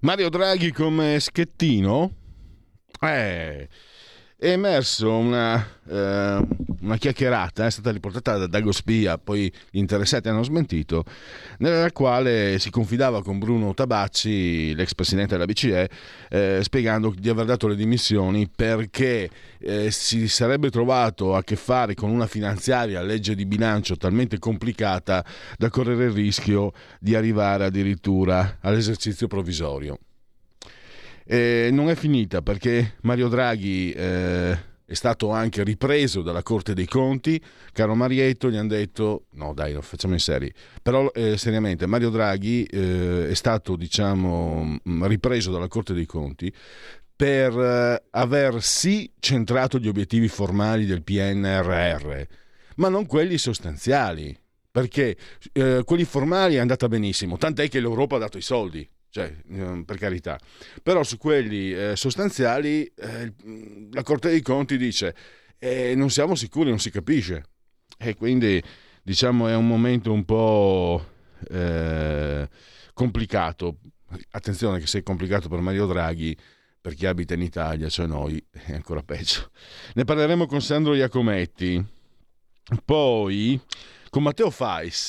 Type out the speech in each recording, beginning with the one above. Mario Draghi come schettino? È emerso una chiacchierata, è stata riportata da Dagospia, poi gli interessati hanno smentito, nella quale si confidava con Bruno Tabacci, l'ex presidente della BCE, spiegando di aver dato le dimissioni perché si sarebbe trovato a che fare con una finanziaria, legge di bilancio talmente complicata da correre il rischio di arrivare addirittura all'esercizio provvisorio. Non è finita, perché Mario Draghi è stato anche ripreso dalla Corte dei Conti. Caro Marietto, gli hanno detto no dai, lo facciamo in serie, però seriamente Mario Draghi è stato, diciamo, ripreso dalla Corte dei Conti per aver sì centrato gli obiettivi formali del PNRR, ma non quelli sostanziali, perché quelli formali è andata benissimo, tant'è che l'Europa ha dato i soldi, cioè, per carità, però su quelli sostanziali la Corte dei Conti dice non siamo sicuri, non si capisce, e quindi diciamo è un momento un po' complicato. Attenzione che se è complicato per Mario Draghi, per chi abita in Italia, cioè noi, è ancora peggio. Ne parleremo con Sandro Iacometti, poi con Matteo Fais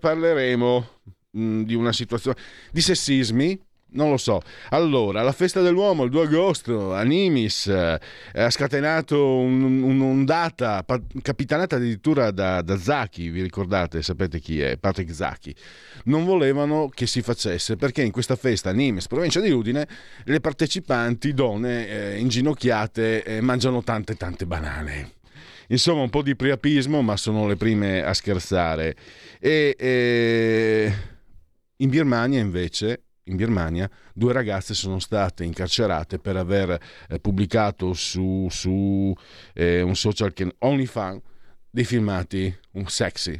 parleremo di una situazione di sessismi, non lo so. Allora, la festa dell'uomo il 2 agosto a Nimis ha scatenato un'ondata capitanata addirittura da Zaki, vi ricordate, sapete chi è, Patrick Zaki. Non volevano che si facesse perché in questa festa a Nimis, provincia di Udine, le partecipanti donne inginocchiate mangiano tante banane. Insomma, un po' di priapismo, ma sono le prime a scherzare. In Birmania, invece, 2 ragazze sono state incarcerate per aver pubblicato su un social che OnlyFans dei filmati un sexy.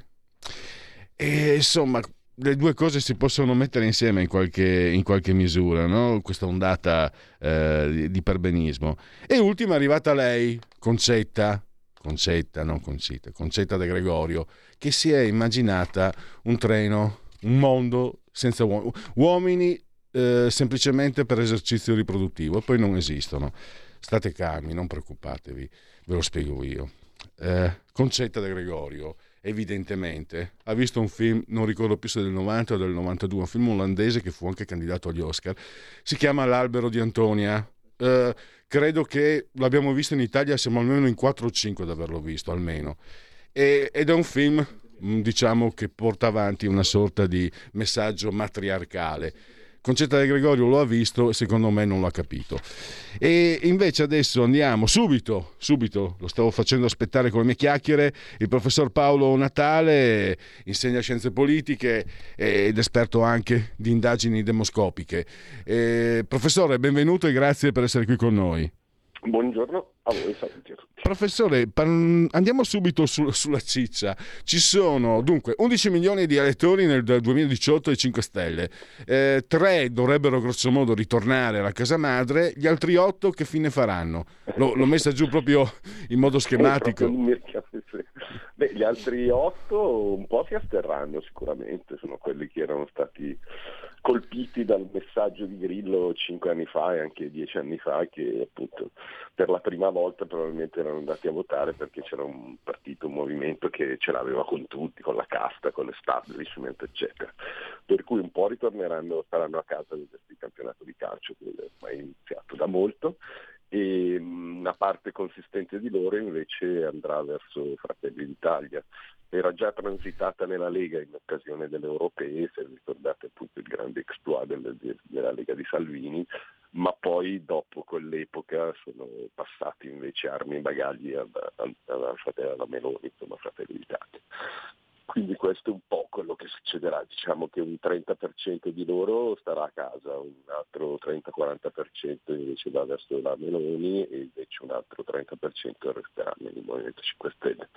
E insomma, le due cose si possono mettere insieme in qualche misura, no? Questa ondata di perbenismo. E ultima è arrivata lei, Concita De Gregorio, che si è immaginata un treno, un mondo senza uomini semplicemente per esercizio riproduttivo, poi non esistono. State calmi, non preoccupatevi, ve lo spiego io. Concita De Gregorio evidentemente ha visto un film, non ricordo più se del 90 o del 92, un film olandese che fu anche candidato agli Oscar, si chiama L'albero di Antonia. Credo che l'abbiamo visto in Italia, siamo almeno in 4 o 5 ad averlo visto almeno, ed è un film, diciamo, che porta avanti una sorta di messaggio matriarcale. Concetta De Gregorio lo ha visto e secondo me non l'ha capito. E invece adesso andiamo subito, lo stavo facendo aspettare con le mie chiacchiere, il professor Paolo Natale, insegna scienze politiche ed esperto anche di indagini demoscopiche. Professore, benvenuto e grazie per essere qui con noi. Buongiorno a voi, saluti a tutti. Professore, andiamo subito sulla ciccia. Ci sono dunque 11 milioni di elettori nel 2018 ai 5 Stelle, 3 dovrebbero grossomodo ritornare alla casa madre, gli altri 8 che fine faranno? L'ho messa giù proprio in modo schematico. Gli altri 8 un po' si asterranno sicuramente, sono quelli che erano stati colpiti dal messaggio di Grillo 5 anni fa e anche 10 anni fa, che appunto per la prima volta probabilmente erano andati a votare perché c'era un partito, un movimento che ce l'aveva con tutti, con la casta, con l'establishment eccetera, per cui un po' ritorneranno, saranno a casa del campionato di calcio che è iniziato da molto, e una parte consistente di loro invece andrà verso Fratelli d'Italia. Era già transitata nella Lega in occasione delle europee, se ricordate appunto il grande exploit della Lega di Salvini, ma poi dopo quell'epoca sono passati invece armi e bagagli alla Meloni, insomma Fratelli d'Italia. Quindi questo è un po' quello che succederà, diciamo che un 30% di loro starà a casa, un altro 30-40% invece va verso la Meloni e invece un altro 30% resterà nel Movimento 5 Stelle,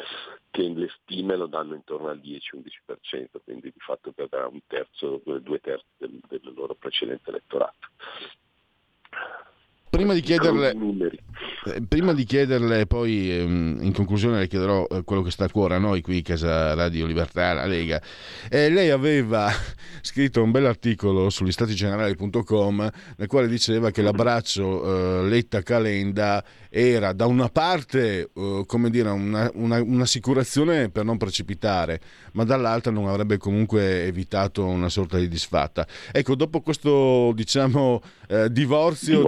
che le stime lo danno intorno al 10-11%, quindi di fatto perderà un terzo, 2/3 del loro precedente elettorato. Prima di chiederle poi in conclusione le chiederò quello che sta a cuore a noi qui Casa Radio Libertà, la Lega. Lei aveva scritto un bell'articolo su statigenerali.com nel quale diceva che l'abbraccio Letta-Calenda era da una parte un'assicurazione per non precipitare, ma dall'altra non avrebbe comunque evitato una sorta di disfatta. Ecco, dopo questo diciamo divorzio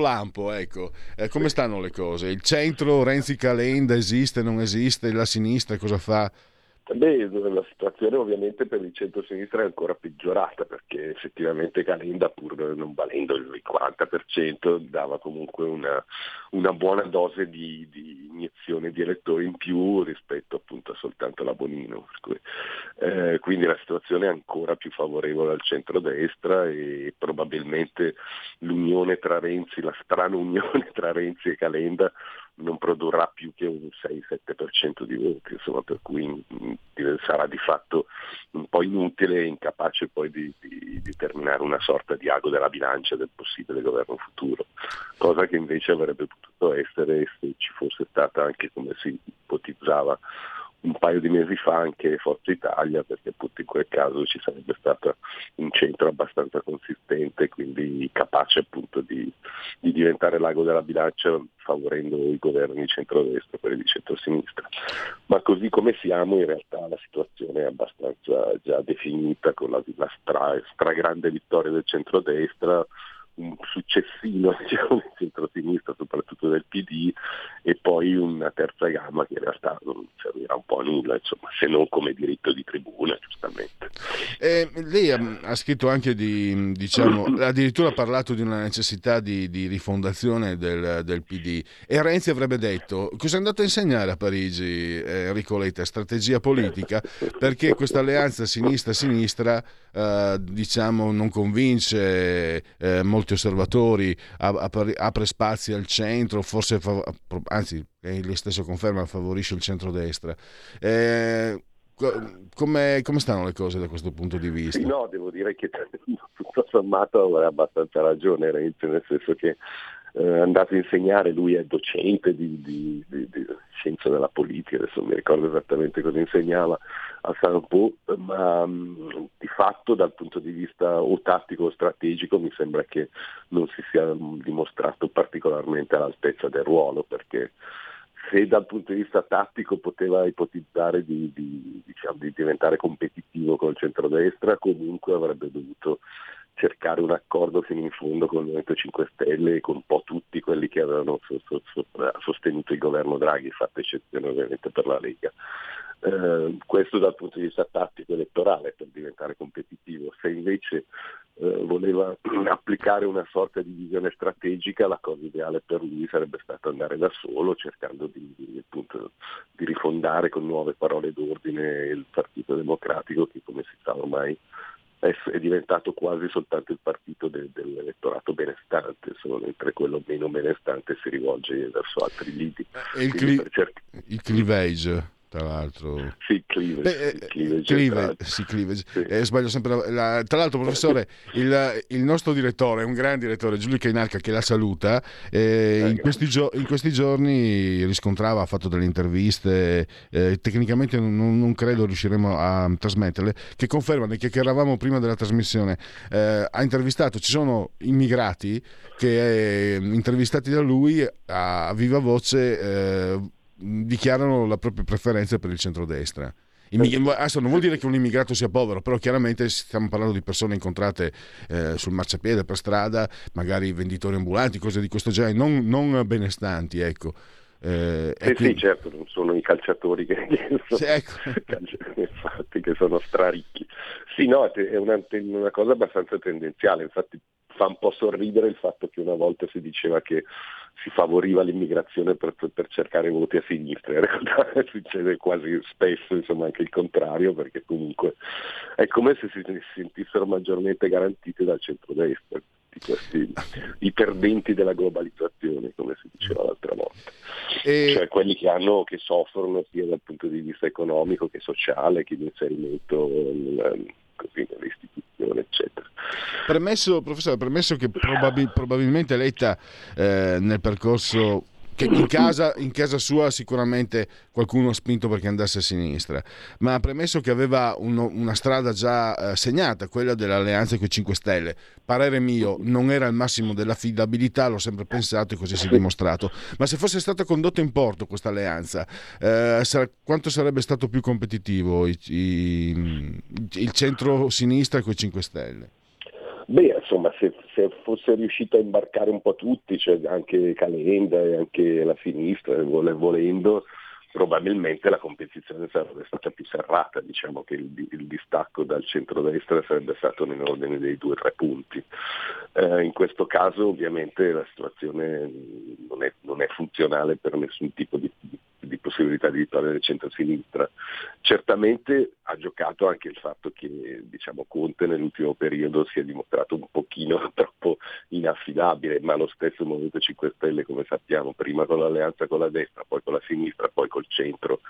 lampo, ecco, come stanno le cose? Il centro Renzi-Calenda esiste, non esiste? La sinistra cosa fa? Beh, la situazione ovviamente per il centro-sinistra è ancora peggiorata, perché effettivamente Calenda, pur non valendo il 40%, dava comunque una buona dose di iniezione di elettori in più rispetto appunto a soltanto la Bonino, per cui, quindi la situazione è ancora più favorevole al centrodestra e probabilmente la strana unione tra Renzi e Calenda non produrrà più che un 6-7% di voti, insomma, per cui sarà di fatto un po' inutile e incapace poi di determinare una sorta di ago della bilancia del possibile governo futuro, cosa che invece avrebbe potuto essere se ci fosse stata, anche come si ipotizzava un paio di mesi fa, anche Forza Italia, perché appunto in quel caso ci sarebbe stato un centro abbastanza consistente, quindi capace appunto di diventare l'ago della bilancia, favorendo i governi di centrodestra, quelli di centrosinistra. Ma così come siamo, in realtà la situazione è abbastanza già definita, con la stragrande vittoria del centrodestra, un successino diciamo del centro-sinistra, soprattutto del PD, e poi una terza gamma che in realtà non servirà un po' a nulla, insomma, se non come diritto di tribuna, giustamente. Lei ha scritto anche di, diciamo, addirittura ha parlato di una necessità di rifondazione del PD, e Renzi avrebbe detto: cosa è andato a insegnare a Parigi Enrico Letta? Strategia politica, perché questa alleanza sinistra-sinistra diciamo non convince molto osservatori, apre spazi al centro, forse anzi lui stesso conferma favorisce il centrodestra. Come stanno le cose da questo punto di vista? Sì, no, devo dire che tutto sommato avrà abbastanza ragione Renzi, nel senso che andato a insegnare, lui è docente di scienza della politica, adesso non mi ricordo esattamente cosa insegnava a Sciences Po, ma di fatto dal punto di vista o tattico o strategico mi sembra che non si sia dimostrato particolarmente all'altezza del ruolo, perché se dal punto di vista tattico poteva ipotizzare diciamo, di diventare competitivo col centrodestra, comunque avrebbe dovuto cercare un accordo fino in fondo con il Movimento 5 Stelle e con un po' tutti quelli che avevano sostenuto il governo Draghi, fatta eccezione ovviamente per la Lega. Questo dal punto di vista tattico elettorale, per diventare competitivo. Se invece voleva applicare una sorta di visione strategica, la cosa ideale per lui sarebbe stato andare da solo, cercando di rifondare con nuove parole d'ordine il Partito Democratico, che come si sa ormai è diventato quasi soltanto il partito dell'elettorato benestante, mentre quello meno benestante si rivolge verso altri lidi. Il cleavage, tra l'altro. Sì, cleavage. Sì. Sbaglio sempre. Tra l'altro, professore, il nostro direttore, un gran direttore, Giulio Cainarca, che la saluta, in questi giorni riscontrava, ha fatto delle interviste, tecnicamente non credo riusciremo a trasmetterle, che confermano che eravamo prima della trasmissione. Ha intervistato, ci sono immigrati che intervistati da lui a viva voce dichiarano la propria preferenza per il centrodestra. Adesso non vuol dire che un immigrato sia povero, però chiaramente stiamo parlando di persone incontrate sul marciapiede, per strada, magari venditori ambulanti, cose di questo genere, non benestanti, ecco. Sì, certo, non sono i calciatori che sono, sì, ecco. Infatti, che sono straricchi. Sì, no, è una cosa abbastanza tendenziale, infatti fa un po' sorridere il fatto che una volta si diceva che si favoriva l'immigrazione per cercare voti a sinistra, in realtà succede quasi spesso insomma anche il contrario, perché comunque è come se si sentissero maggiormente garantite dal centrodestra, i perdenti della globalizzazione, come si diceva l'altra volta, cioè quelli che soffrono sia dal punto di vista economico che sociale, che di inserimento così nell'istituzione eccetera. Permesso, professore, permesso che probabilmente Letta nel percorso, che in casa sua sicuramente qualcuno ha spinto perché andasse a sinistra, ma premesso che aveva una strada già segnata, quella dell'alleanza con i 5 Stelle, parere mio, non era il massimo dell'affidabilità, l'ho sempre pensato e così si è dimostrato, ma se fosse stata condotta in porto questa alleanza, quanto sarebbe stato più competitivo il centro-sinistra con i 5 Stelle? Beh, insomma, se fosse riuscito a imbarcare un po' tutti, cioè anche Calenda e anche la sinistra, volendo, probabilmente la competizione sarebbe stata più serrata, diciamo che il distacco dal centrodestra sarebbe stato nell'ordine dei 2-3 punti. In questo caso ovviamente la situazione non è funzionale per nessun tipo di possibilità di vittoria del centro-sinistra. Certamente ha giocato anche il fatto che, diciamo, Conte nell'ultimo periodo si è dimostrato un pochino troppo inaffidabile, ma lo stesso Movimento 5 Stelle, come sappiamo, prima con l'alleanza con la destra, poi con la sinistra, poi col centro,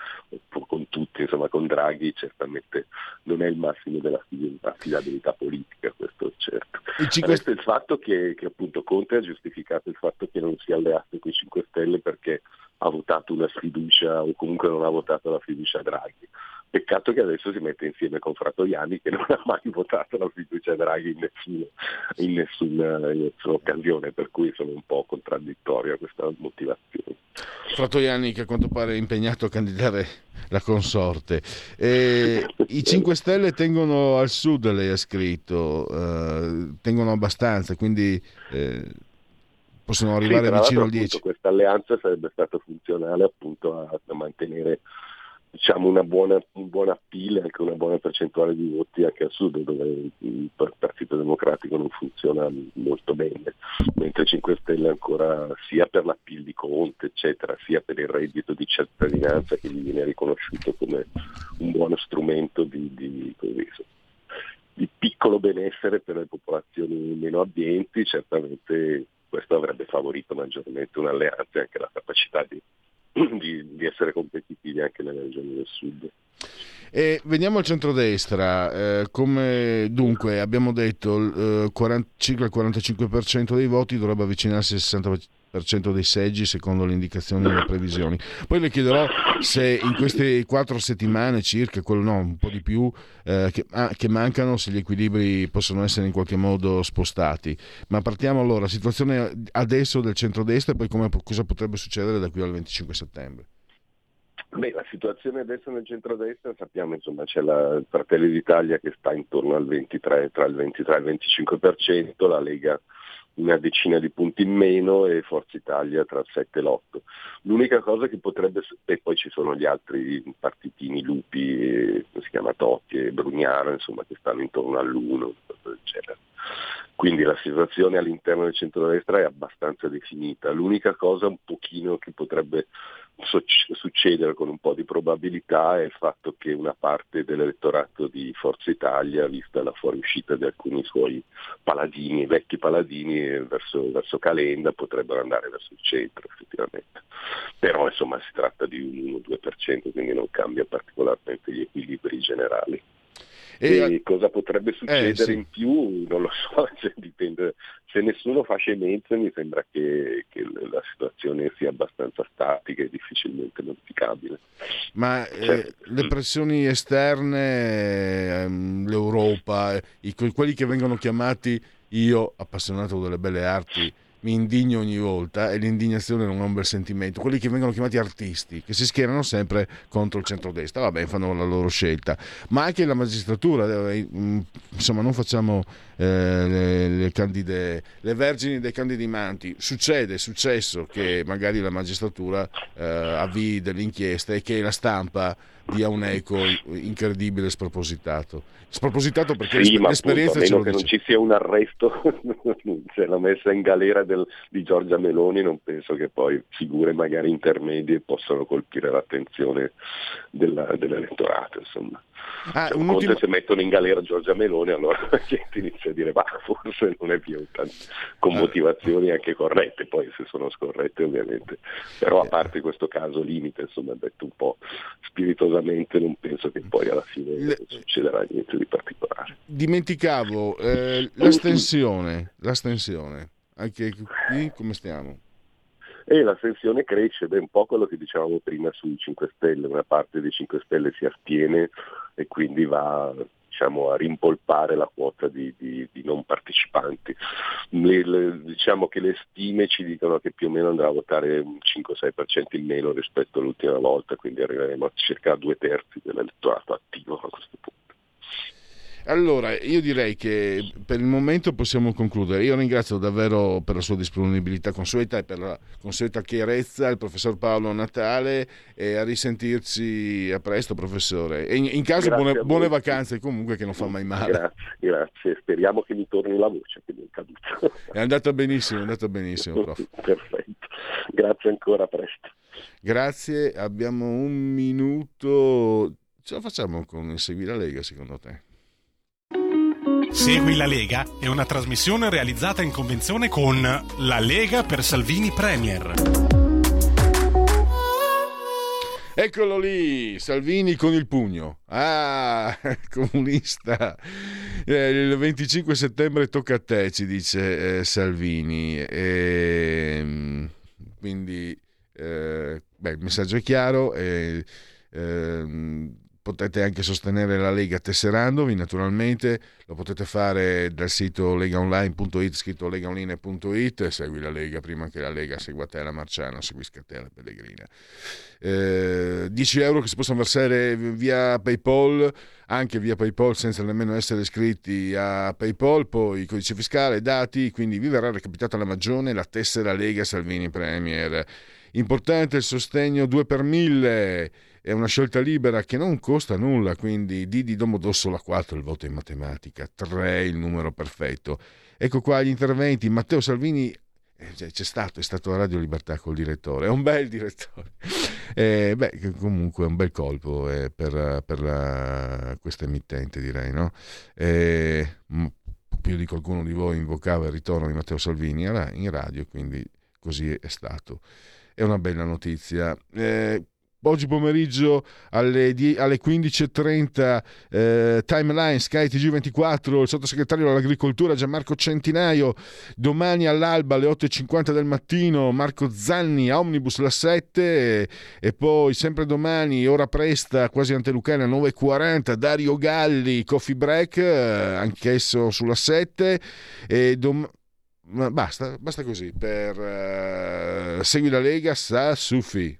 con tutti, insomma con Draghi, certamente non è il massimo della affidabilità politica, questo è certo. Questo è il fatto che appunto Conte ha giustificato il fatto che non si alleasse con i 5 Stelle perché ha votato una sfiducia, o comunque non ha votato la fiducia a Draghi. Peccato che adesso si mette insieme con Fratoianni, che non ha mai votato la fiducia a Draghi in nessuna occasione, per cui sono un po' contraddittorio a questa motivazione. Fratoianni, che a quanto pare è impegnato a candidare la consorte. I 5 Stelle tengono al sud, lei ha scritto, tengono abbastanza, quindi... possono arrivare vicino al 10. Questa alleanza sarebbe stata funzionale appunto a mantenere, diciamo, un buona pila, anche una buona percentuale di voti anche al sud, dove il Partito Democratico non funziona molto bene, mentre 5 Stelle ancora, sia per la PIL di Conte eccetera, sia per il reddito di cittadinanza che gli viene riconosciuto come un buono strumento di piccolo benessere per le popolazioni meno abbienti, certamente questo avrebbe favorito maggiormente un'alleanza e anche la capacità di essere competitivi anche nelle regioni del sud. E veniamo al centrodestra, come dunque abbiamo detto, circa il 45% dei voti, dovrebbe avvicinarsi al 60% dei seggi secondo le indicazioni e le previsioni. Poi le chiederò se in queste 4 settimane circa, un po' di più, che mancano, se gli equilibri possono essere in qualche modo spostati. Ma partiamo allora, situazione adesso del centrodestra e poi cosa potrebbe succedere da qui al 25 settembre. Beh, la situazione adesso nel centrodestra, sappiamo, insomma, c'è il Fratelli d'Italia che sta intorno al 23, tra il 23 e il 25%, la Lega una decina di punti in meno e Forza Italia tra il 7 e l'8. L'unica cosa che potrebbe, e poi ci sono gli altri partitini lupi, come si chiama, Totti e Brugnaro, insomma, che stanno intorno all'1, eccetera. Quindi la situazione all'interno del centrodestra è abbastanza definita. L'unica cosa un pochino che potrebbe succedere con un po' di probabilità è il fatto che una parte dell'elettorato di Forza Italia, vista la fuoriuscita di alcuni suoi paladini, vecchi paladini verso Calenda, potrebbero andare verso il centro effettivamente. Però insomma si tratta di un 1-2%, quindi non cambia particolarmente gli equilibri generali. E cosa potrebbe succedere sì. In più? Non lo so, cioè, dipende. Se nessuno fa scemenze mi sembra che la situazione sia abbastanza statica e difficilmente modificabile. Ma le pressioni esterne, l'Europa, quelli che vengono chiamati, io appassionato delle belle arti, mi indigno ogni volta, e l'indignazione non è un bel sentimento, quelli che vengono chiamati artisti, che si schierano sempre contro il centrodestra, va bene, fanno la loro scelta, ma anche la magistratura, insomma non facciamo le vergini dei candidimanti, è successo che magari la magistratura avvii delle inchieste e che la stampa dia un eco incredibile, spropositato. Spropositato perché sì, l'esperienza ce lo dice. A meno che non ci sia un arresto, c'è la messa in galera di Giorgia Meloni, non penso che poi figure magari intermedie possano colpire l'attenzione dell'elettorato, insomma. Ah, cioè, se mettono in galera Giorgia Meloni, allora la gente inizia a dire bah, forse non è più tanto, con motivazioni anche corrette, poi se sono scorrette ovviamente, però a parte questo caso limite, insomma, detto un po' spiritosamente, non penso che poi alla fine succederà niente di particolare. Dimenticavo l'astensione, anche qui come stiamo? E l'astensione cresce, ben un po' quello che dicevamo prima sui 5 Stelle, una parte dei 5 Stelle si astiene e quindi va, diciamo, a rimpolpare la quota di non partecipanti. Diciamo che le stime ci dicono che più o meno andrà a votare un 5-6% in meno rispetto all'ultima volta, quindi arriveremo a circa 2/3 dell'elettorato attivo a questo punto. Allora, io direi che per il momento possiamo concludere. Io ringrazio davvero per la sua disponibilità consueta e per la consueta chiarezza il professor Paolo Natale, e a risentirci a presto, professore. E in caso buone vacanze, comunque, che non fa mai male. Grazie. Speriamo che mi torni la voce, che mi è caduta. È andata benissimo, prof. Perfetto. Grazie ancora, a presto. Grazie, abbiamo un minuto. Ce la facciamo con il Segui la Lega, secondo te? Segui la Lega è una trasmissione realizzata in convenzione con La Lega per Salvini Premier. Eccolo lì, Salvini con il pugno. Ah, comunista. Il 25 settembre tocca a te, ci dice Salvini. Quindi, il messaggio è chiaro. Potete anche sostenere la Lega tesserandovi, naturalmente, lo potete fare dal sito legaonline.it, scritto legaonline.it, segui la Lega prima che la Lega segua te, la Marciana, seguisca te, la Pellegrina. 10 euro che si possono versare via PayPal, anche via PayPal senza nemmeno essere iscritti a PayPal, poi codice fiscale, dati, quindi vi verrà recapitata la Magione, la tessera Lega Salvini Premier. Importante il sostegno 2 per 1000, è una scelta libera che non costa nulla, quindi D di Domodossola 4 il voto in matematica, 3 il numero perfetto. Ecco qua gli interventi. Matteo Salvini è stato a Radio Libertà col direttore, è un bel direttore. Comunque è un bel colpo per questa emittente, direi, no? Più di qualcuno di voi invocava il ritorno di Matteo Salvini in radio, quindi così è stato. È una bella notizia. Oggi pomeriggio alle 15.30 Timeline, Sky TG24, il sottosegretario all'agricoltura Gianmarco Centinaio. Domani all'alba alle 8.50 del mattino Marco Zanni, Omnibus la 7, e poi sempre domani, ora presta, quasi antelucana, 9.40 Dario Galli, Coffee Break, anch'esso sulla 7, e domani. Ma basta così per Segui la Lega Sassufi.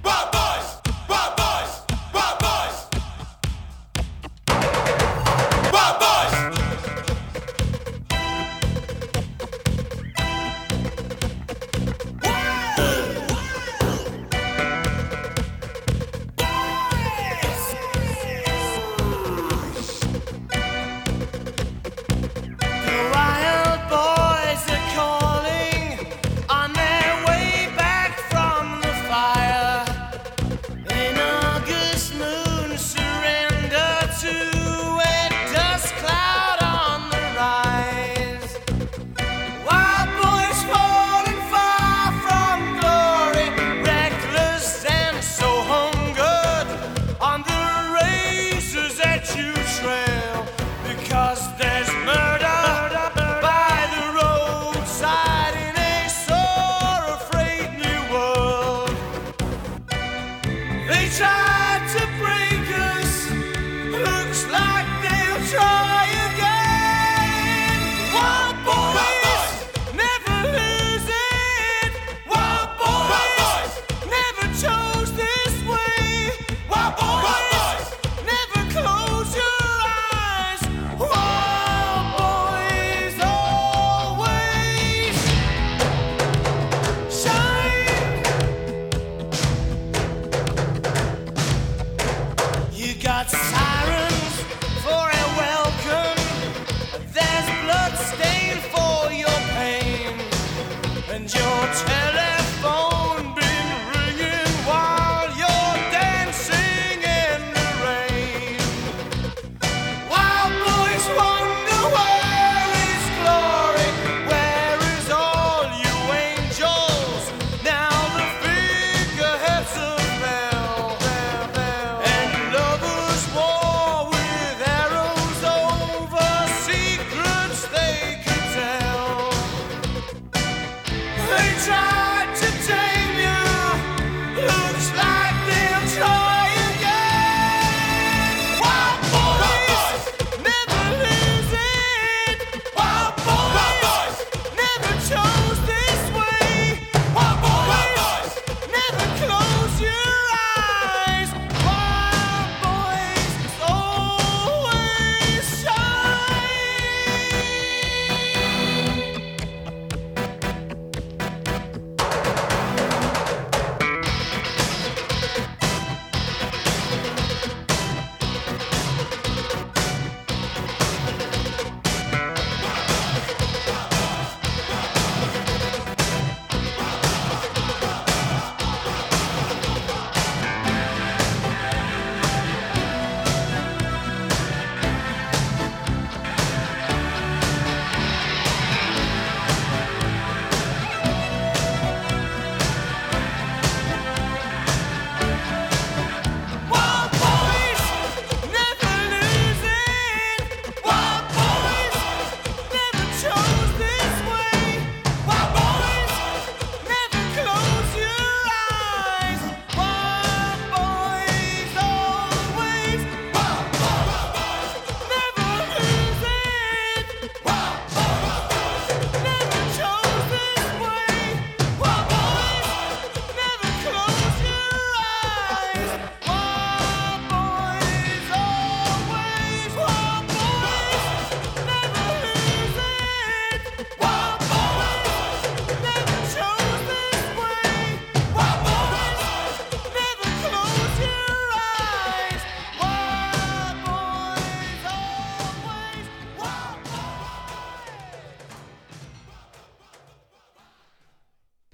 Bad boys, bad boys, bad boys. Bad boys.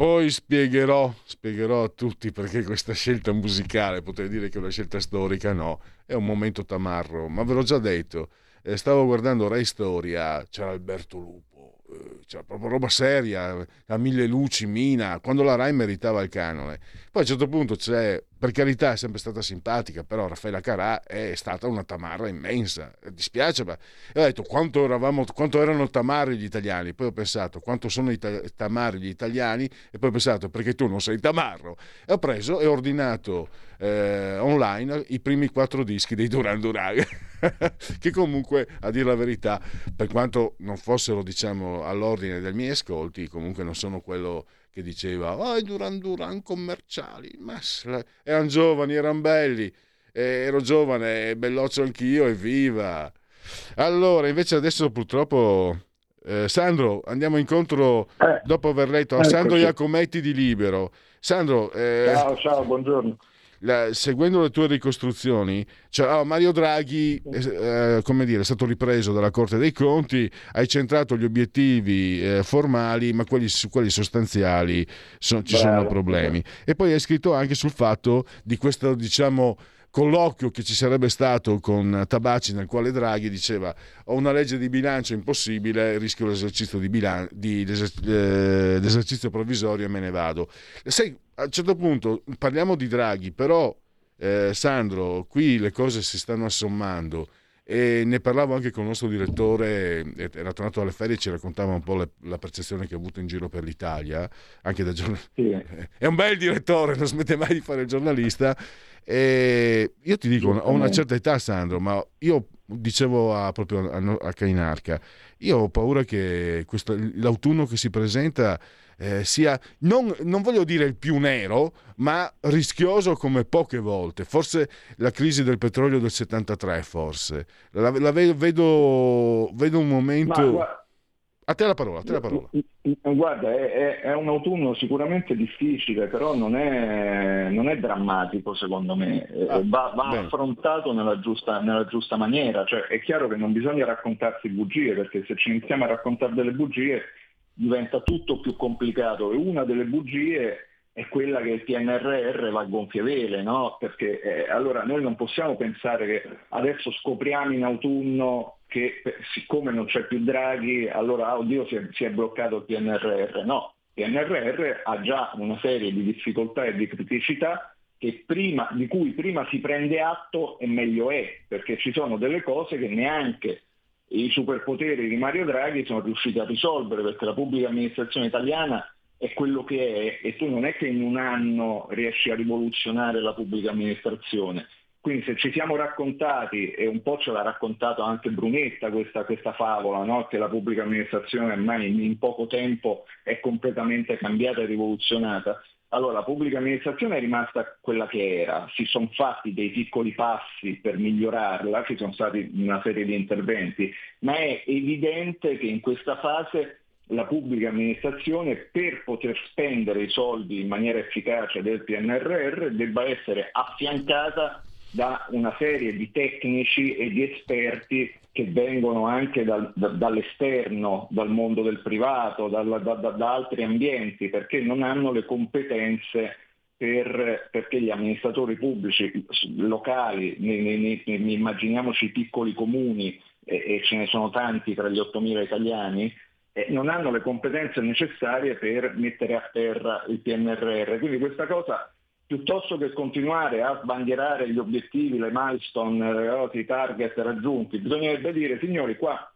Poi spiegherò a tutti perché questa scelta musicale, potrei dire che è una scelta storica, no, è un momento tamarro, ma ve l'ho già detto, stavo guardando Rai Storia, c'era Alberto Lupo, c'era proprio roba seria, a mille luci, Mina, quando la Rai meritava il canone. Poi a un certo punto c'è, per carità è sempre stata simpatica, però Raffaella Carrà è stata una tamarra immensa, dispiace, ma ho detto quanto erano tamarri gli italiani, poi ho pensato quanto sono tamarri gli italiani e poi ho pensato perché tu non sei tamarro, e ho preso e ho ordinato online i primi 4 dischi dei Duran Duran che comunque, a dire la verità, per quanto non fossero diciamo all'ordine dei miei ascolti, comunque non sono quello che diceva i Duran Duran commerciali, ma erano giovani, erano belli, ero giovane e belloccio anch'io, evviva. Allora invece adesso purtroppo Sandro, andiamo incontro dopo aver letto a Sandro Iacometti di Libero. Sandro, ciao, buongiorno. Seguendo le tue ricostruzioni, cioè, Mario Draghi è stato ripreso dalla Corte dei Conti, hai centrato gli obiettivi formali, ma su quelli sostanziali sono problemi. E poi hai scritto anche sul fatto di questo, diciamo, colloquio che ci sarebbe stato con Tabacci, nel quale Draghi diceva ho una legge di bilancio impossibile, rischio l'esercizio l'esercizio provvisorio e me ne vado. Sai, a un certo punto parliamo di Draghi, però Sandro, qui le cose si stanno assommando e ne parlavo anche con il nostro direttore, era tornato dalle ferie e ci raccontava un po' la percezione che ha avuto in giro per l'Italia, anche da giornalista. Sì. È un bel direttore, non smette mai di fare il giornalista. E io ti dico, ho una certa età, Sandro, ma io dicevo proprio a Cainarca, io ho paura che l'autunno che si presenta sia non voglio dire il più nero, ma rischioso come poche volte. Forse la crisi del petrolio del 73, forse la vedo un momento. A te la parola. Guarda, è un autunno sicuramente difficile, però non è drammatico, secondo me. Va affrontato nella giusta maniera. Cioè, è chiaro che non bisogna raccontarsi bugie, perché se ci iniziamo a raccontare delle bugie diventa tutto più complicato, e una delle bugie è quella che il PNRR va a gonfie vele, no? Perché allora noi non possiamo pensare che adesso scopriamo in autunno che siccome non c'è più Draghi, allora oddio si è bloccato il PNRR. No, il PNRR ha già una serie di difficoltà e di criticità di cui prima si prende atto e meglio è, perché ci sono delle cose che neanche i superpoteri di Mario Draghi sono riusciti a risolvere, perché la pubblica amministrazione italiana è quello che è e tu non è che in un anno riesci a rivoluzionare la pubblica amministrazione. Quindi se ci siamo raccontati, e un po' ce l'ha raccontato anche Brunetta questa favola, no? Che la pubblica amministrazione ormai in poco tempo è completamente cambiata e rivoluzionata, allora la pubblica amministrazione è rimasta quella che era, si sono fatti dei piccoli passi per migliorarla, ci sono stati una serie di interventi, ma è evidente che in questa fase la pubblica amministrazione, per poter spendere i soldi in maniera efficace del PNRR, debba essere affiancata da una serie di tecnici e di esperti che vengono anche dall'esterno, dal mondo del privato, da altri ambienti, perché non hanno le competenze perché gli amministratori pubblici locali, immaginiamoci i piccoli comuni, e ce ne sono tanti tra gli 8.000 italiani, non hanno le competenze necessarie per mettere a terra il PNRR. Quindi questa cosa, piuttosto che continuare a sbandierare gli obiettivi, le milestone, i target raggiunti, bisognerebbe dire, signori, qua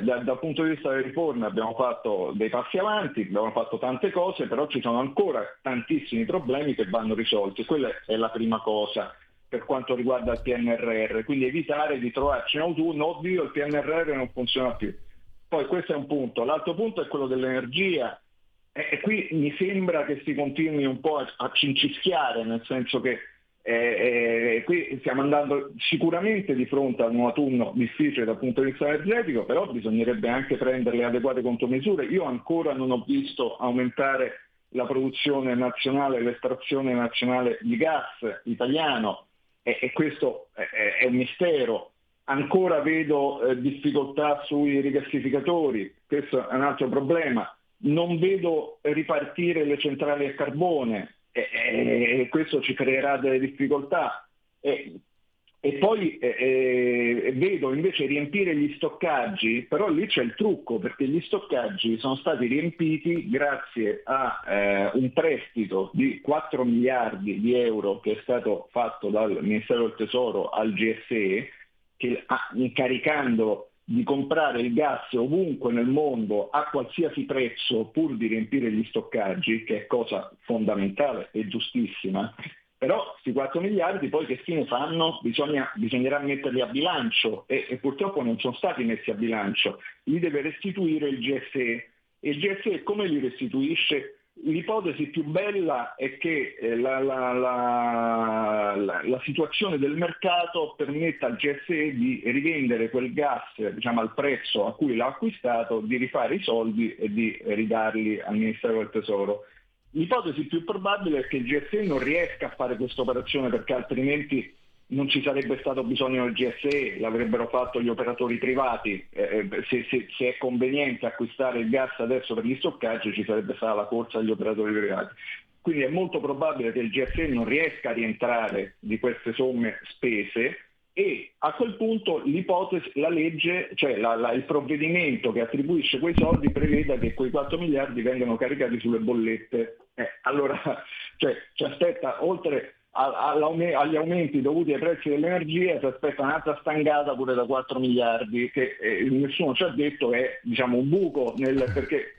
dal punto di vista delle riforme abbiamo fatto dei passi avanti, abbiamo fatto tante cose, però ci sono ancora tantissimi problemi che vanno risolti. Quella è la prima cosa per quanto riguarda il PNRR, quindi evitare di trovarci in autunno, oddio il PNRR non funziona più. Poi questo è un punto. L'altro punto è quello dell'energia. E qui mi sembra che si continui un po' a cincischiare, nel senso che qui stiamo andando sicuramente di fronte ad un autunno difficile dal punto di vista energetico, però bisognerebbe anche prendere le adeguate contromisure. Io ancora non ho visto aumentare la produzione nazionale, l'estrazione nazionale di gas italiano, e questo è un mistero. Ancora vedo difficoltà sui rigassificatori, questo è un altro problema. non vedo ripartire le centrali a carbone e questo ci creerà delle difficoltà. E poi vedo invece riempire gli stoccaggi, però lì c'è il trucco, perché gli stoccaggi sono stati riempiti grazie a un prestito di 4 miliardi di euro che è stato fatto dal Ministero del Tesoro al GSE, che incaricando di comprare il gas ovunque nel mondo a qualsiasi prezzo pur di riempire gli stoccaggi, che è cosa fondamentale e giustissima. Però questi 4 miliardi poi che fine fanno? Bisognerà metterli a bilancio e purtroppo non sono stati messi a bilancio. Li deve restituire il GSE. E il GSE come li restituisce? L'ipotesi più bella è che la situazione del mercato permetta al GSE di rivendere quel gas, diciamo, al prezzo a cui l'ha acquistato, di rifare i soldi e di ridarli al Ministero del Tesoro. L'ipotesi più probabile è che il GSE non riesca a fare questa operazione, perché altrimenti non ci sarebbe stato bisogno del GSE, l'avrebbero fatto gli operatori privati. Se è conveniente acquistare il gas adesso per gli stoccaggi, ci sarebbe stata la corsa agli operatori privati. Quindi è molto probabile che il GSE non riesca a rientrare di queste somme spese e a quel punto l'ipotesi, la legge, cioè il provvedimento che attribuisce quei soldi preveda che quei 4 miliardi vengano caricati sulle bollette. Allora ci aspetta, oltre agli aumenti dovuti ai prezzi dell'energia, si aspetta un'altra stangata pure da 4 miliardi che nessuno ci ha detto è, diciamo, un buco, perché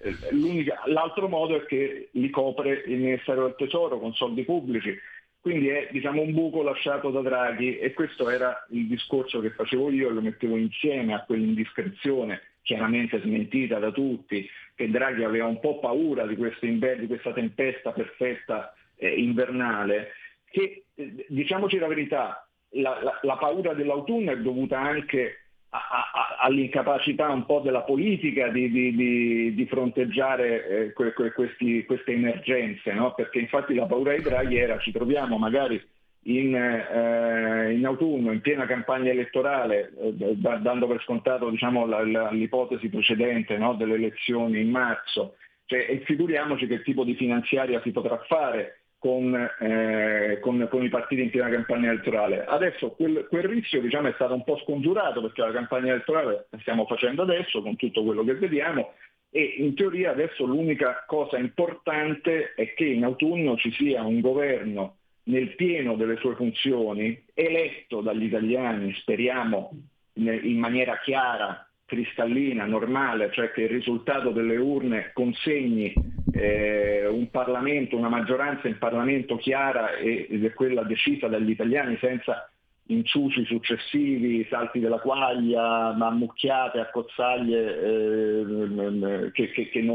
l'altro modo è che li copre il Ministero del Tesoro con soldi pubblici. Quindi è, diciamo, un buco lasciato da Draghi, e questo era il discorso che facevo io, lo mettevo insieme a quell'indiscrezione, chiaramente smentita da tutti, che Draghi aveva un po' paura di questa tempesta perfetta invernale, che, diciamoci la verità, la paura dell'autunno è dovuta anche all'incapacità un po' della politica di fronteggiare queste emergenze, no? Perché infatti la paura di Draghi era: ci troviamo magari in autunno, in piena campagna elettorale, dando per scontato, diciamo, l'ipotesi precedente, no? Delle elezioni in marzo, cioè, e figuriamoci che tipo di finanziaria si potrà fare con i partiti in piena campagna elettorale. Adesso quel rischio, diciamo, è stato un po' scongiurato, perché la campagna elettorale la stiamo facendo adesso con tutto quello che vediamo, e in teoria adesso l'unica cosa importante è che in autunno ci sia un governo nel pieno delle sue funzioni, eletto dagli italiani, speriamo in maniera chiara, cristallina, normale, cioè che il risultato delle urne consegni un Parlamento, una maggioranza in Parlamento chiara ed è quella decisa dagli italiani, senza inciuci successivi, salti della quaglia, ammucchiate, accozzaglie che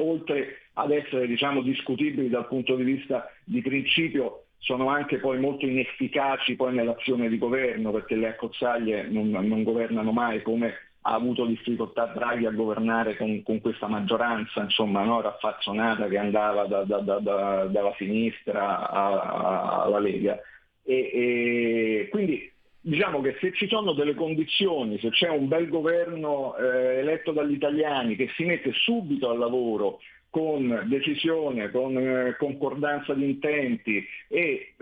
oltre ad essere, diciamo, discutibili dal punto di vista di principio, sono anche poi molto inefficaci poi nell'azione di governo, perché le accozzaglie non governano mai, come ha avuto difficoltà Draghi a governare con questa maggioranza, insomma, no? Raffazzonata, che andava dalla sinistra alla Lega. E quindi diciamo che se ci sono delle condizioni, se c'è un bel governo eletto dagli italiani che si mette subito al lavoro, con decisione, con concordanza di intenti e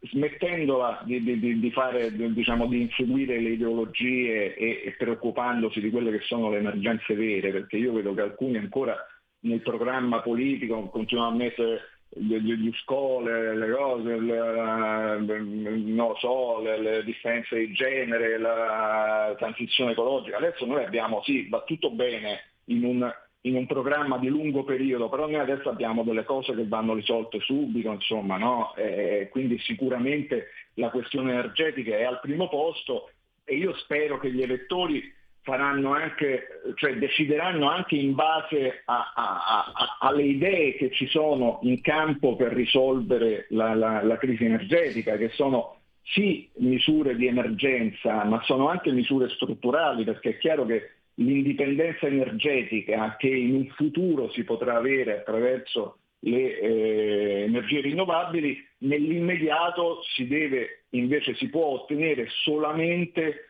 smettendola di fare, diciamo, di inseguire le ideologie e preoccupandosi di quelle che sono le emergenze vere, perché io vedo che alcuni ancora nel programma politico continuano a mettere gli scuole, le cose, le differenze di genere, la transizione ecologica. Adesso noi abbiamo, sì, va tutto bene in un programma di lungo periodo, però noi adesso abbiamo delle cose che vanno risolte subito, insomma, no? Quindi sicuramente la questione energetica è al primo posto, e io spero che gli elettori faranno anche, cioè decideranno anche in base alle idee che ci sono in campo per risolvere la crisi energetica, che sono sì misure di emergenza, ma sono anche misure strutturali, perché è chiaro che l'indipendenza energetica che in un futuro si potrà avere attraverso le energie rinnovabili, nell'immediato si può ottenere solamente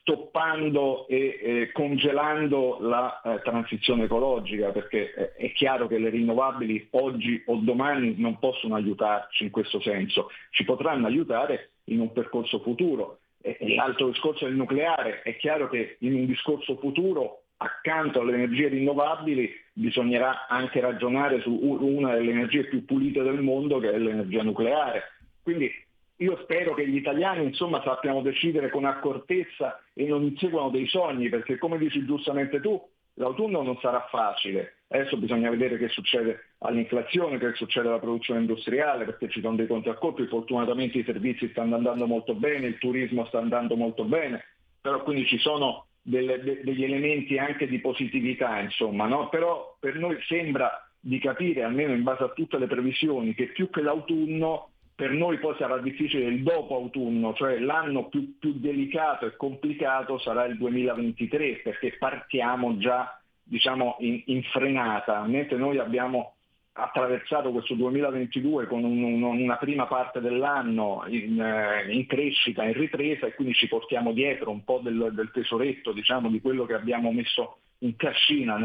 stoppando e congelando la transizione ecologica, perché è chiaro che le rinnovabili oggi o domani non possono aiutarci in questo senso, ci potranno aiutare in un percorso futuro. E l'altro discorso del nucleare, è chiaro che in un discorso futuro accanto alle energie rinnovabili bisognerà anche ragionare su una delle energie più pulite del mondo, che è l'energia nucleare. Quindi io spero che gli italiani, insomma, sappiano decidere con accortezza e non inseguano dei sogni, perché come dici giustamente tu, l'autunno non sarà facile. Adesso bisogna vedere che succede all'inflazione, che succede alla produzione industriale, perché ci sono dei contraccolpi. Fortunatamente i servizi stanno andando molto bene, il turismo sta andando molto bene, però quindi ci sono degli elementi anche di positività, insomma, no? Però per noi sembra di capire, almeno in base a tutte le previsioni, che più che l'autunno, per noi poi sarà difficile il dopo autunno, cioè l'anno più delicato e complicato sarà il 2023, perché partiamo già, diciamo, in frenata, mentre noi abbiamo attraversato questo 2022 con una prima parte dell'anno in crescita, in ripresa, e quindi ci portiamo dietro un po' del tesoretto, diciamo, di quello che abbiamo messo in cascina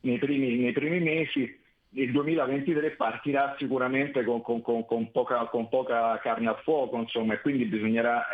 nei primi mesi. Il 2023 partirà sicuramente con poca carne al fuoco, insomma, e quindi bisognerà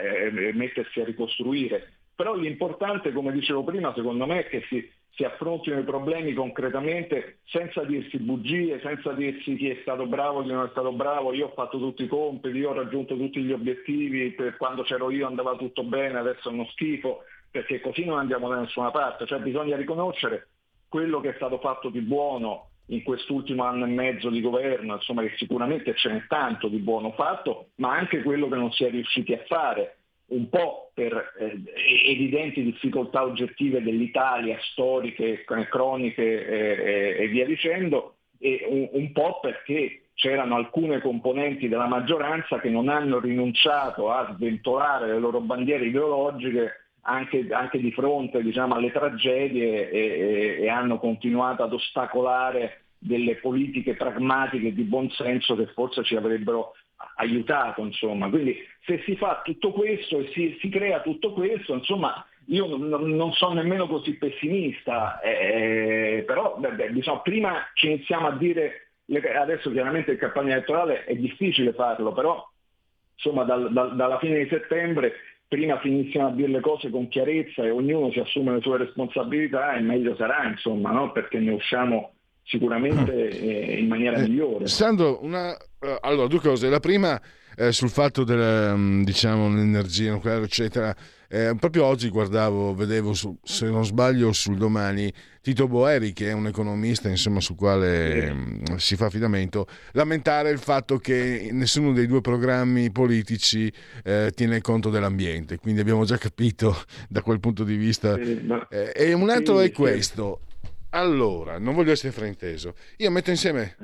mettersi a ricostruire. Però l'importante, come dicevo prima, secondo me, è che si affrontino i problemi concretamente, senza dirsi bugie, senza dirsi chi è stato bravo, chi non è stato bravo, io ho fatto tutti i compiti, io ho raggiunto tutti gli obiettivi, per quando c'ero io andava tutto bene, adesso è uno schifo, perché così non andiamo da nessuna parte. Cioè bisogna riconoscere quello che è stato fatto di buono in quest'ultimo anno e mezzo di governo, insomma, che sicuramente ce n'è tanto di buono fatto, ma anche quello che non si è riusciti a fare, un po' per evidenti difficoltà oggettive dell'Italia, storiche, croniche e via dicendo, e un po' perché c'erano alcune componenti della maggioranza che non hanno rinunciato a sventolare le loro bandiere ideologiche anche di fronte, diciamo, alle tragedie e hanno continuato ad ostacolare delle politiche pragmatiche di buonsenso che forse ci avrebbero aiutato, insomma. Quindi se si fa tutto questo e si crea tutto questo, insomma, io non sono nemmeno così pessimista, però diciamo, prima ci iniziamo a dire, adesso chiaramente in campagna elettorale è difficile farlo, però insomma dalla fine di settembre prima si iniziano a dire le cose con chiarezza e ognuno si assume le sue responsabilità, e meglio sarà, insomma, no? Perché ne usciamo sicuramente in maniera migliore. Sandro, allora, due cose. La prima sul fatto della, diciamo, l'energia nucleare, eccetera. Proprio oggi vedevo, se non sbaglio, sul Domani, Tito Boeri, che è un economista, insomma, sul quale si fa affidamento, lamentare il fatto che nessuno dei due programmi politici tiene conto dell'ambiente. Quindi abbiamo già capito da quel punto di vista. E un altro è questo. Allora, non voglio essere frainteso. Io metto insieme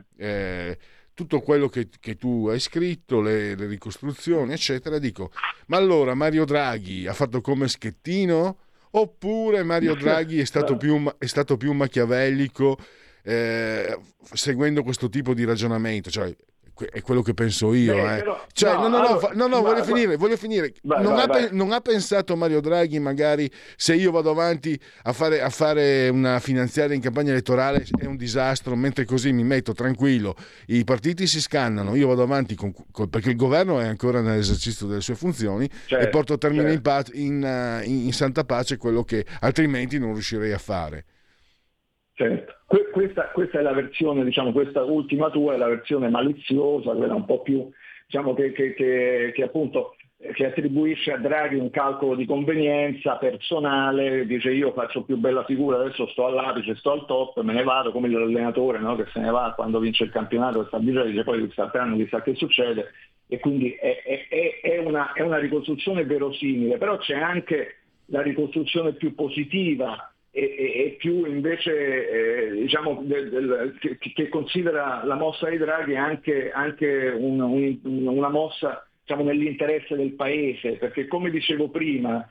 tutto quello che tu hai scritto, le ricostruzioni, eccetera, dico, ma allora Mario Draghi ha fatto come Schettino? Oppure Mario Draghi è stato più machiavellico seguendo questo tipo di ragionamento? Cioè, è quello che penso io. Voglio finire. Non ha pensato Mario Draghi, magari, se io vado avanti a fare una finanziaria in campagna elettorale è un disastro, mentre così mi metto tranquillo, i partiti si scannano, io vado avanti perché il governo è ancora nell'esercizio delle sue funzioni, e porto a termine in santa pace quello che altrimenti non riuscirei a fare. Certo. Questa è la versione, diciamo, questa ultima tua è la versione maliziosa, quella un po' più, diciamo, che appunto che attribuisce a Draghi un calcolo di convenienza personale, dice io faccio più bella figura, adesso sto all'apice, sto al top, me ne vado, come l'allenatore, no? Che se ne va quando vince il campionato, che sta dicendo, dice poi quest'anno chissà che succede, e quindi è una ricostruzione verosimile, però c'è anche la ricostruzione più positiva e più invece diciamo che considera la mossa di Draghi anche una mossa, diciamo, nell'interesse del paese, perché come dicevo prima,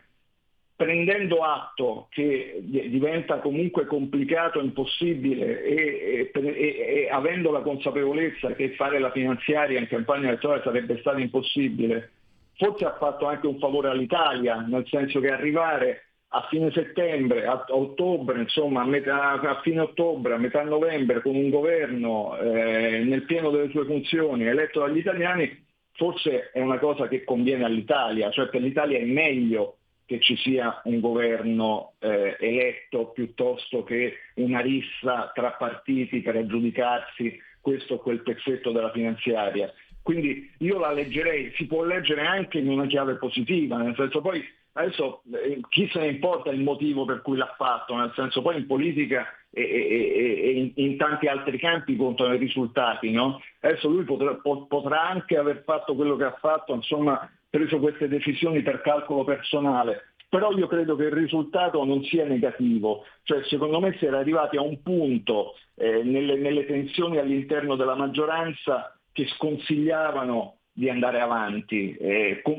prendendo atto che diventa comunque complicato, impossibile, e avendo la consapevolezza che fare la finanziaria in campagna elettorale sarebbe stato impossibile, forse ha fatto anche un favore all'Italia, nel senso che arrivare a fine settembre, a ottobre, insomma a fine ottobre, a metà novembre, con un governo nel pieno delle sue funzioni, eletto dagli italiani, forse è una cosa che conviene all'Italia, cioè per l'Italia è meglio che ci sia un governo eletto piuttosto che una rissa tra partiti per aggiudicarsi questo o quel pezzetto della finanziaria. Quindi io la leggerei, si può leggere anche in una chiave positiva, nel senso poi adesso chi se ne importa il motivo per cui l'ha fatto, nel senso poi in politica e in tanti altri campi contano i risultati, no? Adesso lui potrà anche aver fatto quello che ha fatto, insomma preso queste decisioni per calcolo personale, però io credo che il risultato non sia negativo, cioè secondo me si era arrivati a un punto nelle tensioni all'interno della maggioranza che sconsigliavano di andare avanti,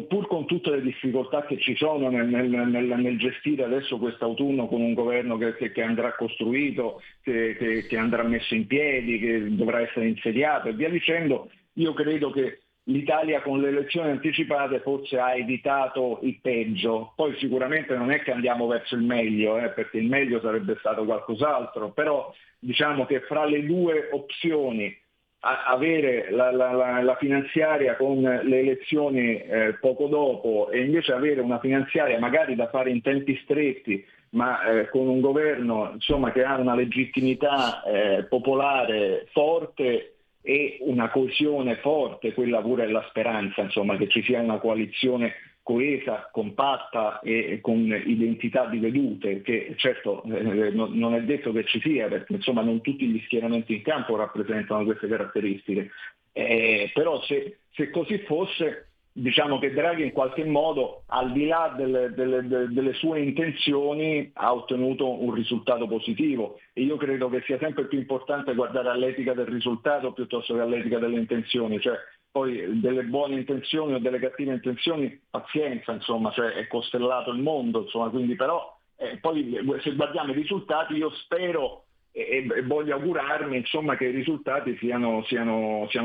pur con tutte le difficoltà che ci sono nel gestire adesso quest'autunno con un governo che andrà costruito, che andrà messo in piedi, che dovrà essere insediato e via dicendo. Io credo che l'Italia con le elezioni anticipate forse ha evitato il peggio, poi sicuramente non è che andiamo verso il meglio, perché il meglio sarebbe stato qualcos'altro, però diciamo che fra le due opzioni avere la finanziaria con le elezioni poco dopo e invece avere una finanziaria magari da fare in tempi stretti ma con un governo insomma che ha una legittimità popolare forte e una coesione forte, quella pure è la speranza, insomma, che ci sia una coalizione coesa, compatta e con identità di vedute, che certo non è detto che ci sia, perché insomma non tutti gli schieramenti in campo rappresentano queste caratteristiche. Però se così fosse, diciamo che Draghi in qualche modo, al di là delle sue intenzioni, ha ottenuto un risultato positivo e io credo che sia sempre più importante guardare all'etica del risultato piuttosto che all'etica delle intenzioni, cioè poi delle buone intenzioni o delle cattive intenzioni, pazienza, insomma, cioè è costellato il mondo, insomma, quindi però poi se guardiamo i risultati io spero e voglio augurarmi, insomma, che i risultati siano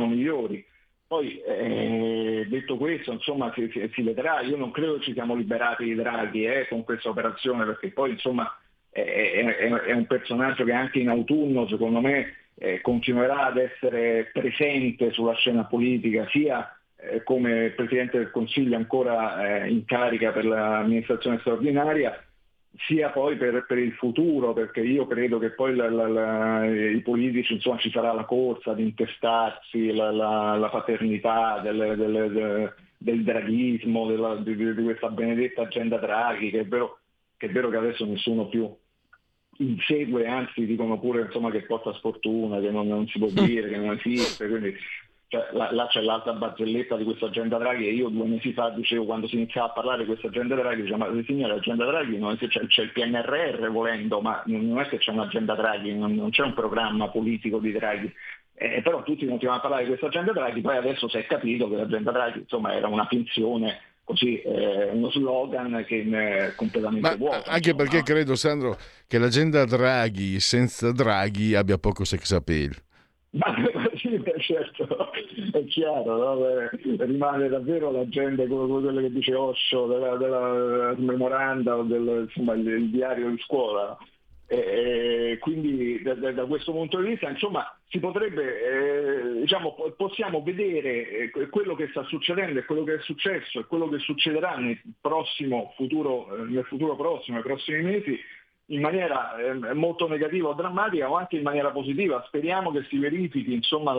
migliori. Poi detto questo, insomma, si vedrà, io non credo ci siamo liberati di Draghi con questa operazione, perché poi insomma è un personaggio che anche in autunno secondo me continuerà ad essere presente sulla scena politica, sia come Presidente del Consiglio ancora in carica per l'amministrazione straordinaria, sia poi per il futuro, perché io credo che poi i politici, insomma, ci sarà la corsa ad intestarsi la paternità del draghismo, di questa benedetta agenda Draghi, che è vero che adesso nessuno più insegue, anzi dicono pure, insomma, che porta sfortuna, che non si può dire, che non esiste, quindi cioè, là c'è l'altra barzelletta di questa agenda Draghi e io 2 mesi fa dicevo, quando si iniziava a parlare di questa agenda Draghi, diciamo, ma signora, l'agenda Draghi non è, c'è il PNRR volendo, ma non è che c'è un'agenda Draghi, non c'è un programma politico di Draghi, però tutti continuano a parlare di questa agenda Draghi, poi adesso si è capito che l'agenda Draghi, insomma, era una finzione, così, uno slogan che è completamente vuoto. Anche perché credo, Sandro, che l'agenda Draghi senza Draghi abbia poco sex appeal. Ma sì, certo, è chiaro, no? Rimane davvero l'agenda, quello che dice Osho della memoranda o insomma il diario di scuola, quindi da questo punto di vista, insomma, si potrebbe diciamo, possiamo vedere quello che sta succedendo e quello che è successo e quello che succederà nei prossimi mesi in maniera molto negativa o drammatica o anche in maniera positiva. Speriamo che si verifichi, insomma,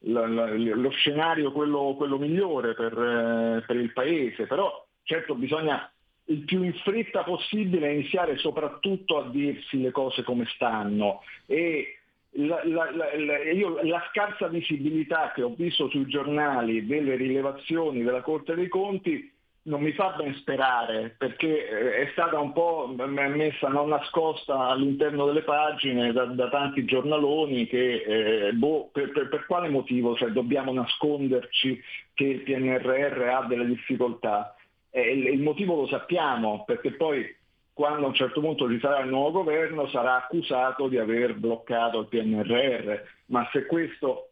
lo scenario quello migliore per il Paese, però certo bisogna il più in fretta possibile iniziare soprattutto a dirsi le cose come stanno, e io la scarsa visibilità che ho visto sui giornali delle rilevazioni della Corte dei Conti non mi fa ben sperare, perché è stata un po' messa non nascosta all'interno delle pagine da tanti giornaloni che per quale motivo, cioè, dobbiamo nasconderci che il PNRR ha delle difficoltà. Il motivo lo sappiamo, perché poi quando a un certo punto ci sarà il nuovo governo sarà accusato di aver bloccato il PNRR, ma se questo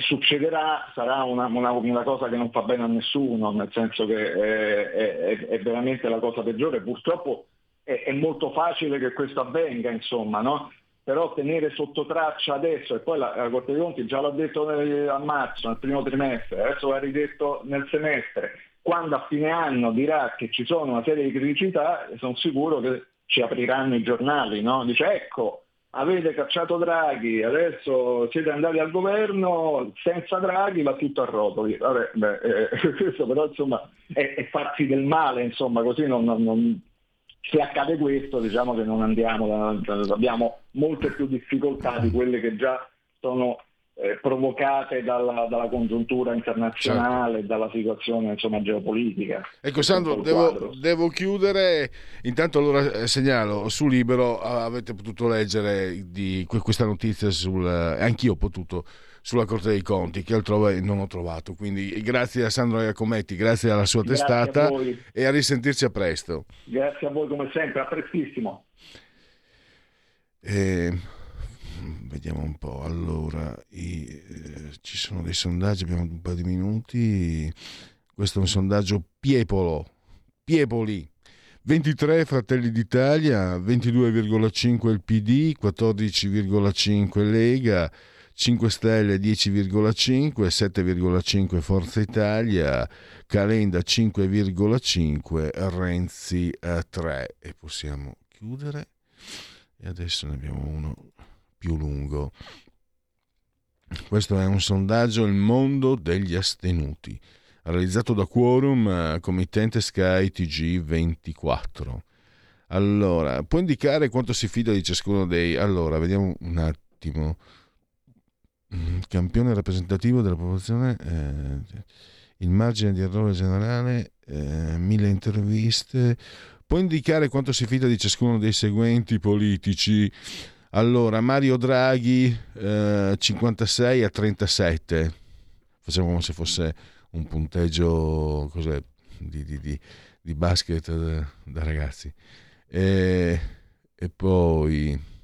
succederà, sarà una cosa che non fa bene a nessuno, nel senso che è veramente la cosa peggiore. Purtroppo è molto facile che questo avvenga, insomma, no? Però tenere sotto traccia adesso, e poi la Corte dei Conti già l'ha detto a marzo, nel primo trimestre, adesso l'ha ridetto nel semestre, quando a fine anno dirà che ci sono una serie di criticità, sono sicuro che ci apriranno i giornali, no? Dice, ecco, avete cacciato Draghi, adesso siete andati al governo, senza Draghi va tutto a rotoli. Vabbè, questo però insomma è farsi del male, insomma, così non se accade questo, diciamo che non andiamo, abbiamo molte più difficoltà di quelle che già sono provocate dalla congiuntura internazionale, certo, dalla situazione insomma geopolitica. Ecco Sandro, devo chiudere. Intanto allora segnalo su Libero, avete potuto leggere di questa notizia anch'io ho potuto, sulla Corte dei Conti, che altrove non ho trovato. Quindi grazie a Sandro Iacometti, grazie alla sua testata, e a risentirci a presto. Grazie a voi come sempre, a prestissimo. Vediamo un po', allora ci sono dei sondaggi, abbiamo un paio di minuti. Questo è un sondaggio Piepoli, 23 Fratelli d'Italia, 22,5 il PD, 14,5 Lega, 5 Stelle 10,5, 7,5 Forza Italia, Calenda 5,5, Renzi 3. E possiamo chiudere, e adesso ne abbiamo uno più lungo. Questo è un sondaggio Il mondo degli astenuti, realizzato da Quorum, committente Sky TG24. Allora, può indicare quanto si fida di ciascuno dei... Allora, vediamo un attimo. Campione rappresentativo della popolazione, il margine di errore generale, 1000 interviste. Può indicare quanto si fida di ciascuno dei seguenti politici? Allora, Mario Draghi 56-37, facciamo come se fosse un punteggio di basket da ragazzi, e poi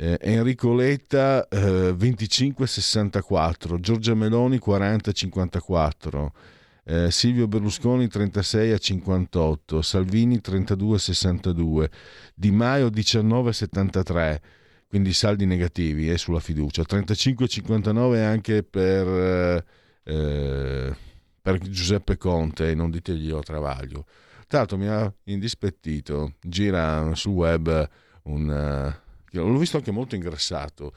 Enrico Letta 25-64, Giorgia Meloni 40-54, Silvio Berlusconi 36-58, Salvini 32-62, Di Maio 19-73, quindi saldi negativi sulla fiducia, 35-59 anche per Giuseppe Conte, non ditegli ho Travaglio. Tanto mi ha indispettito, gira sul web l'ho visto anche molto ingrassato,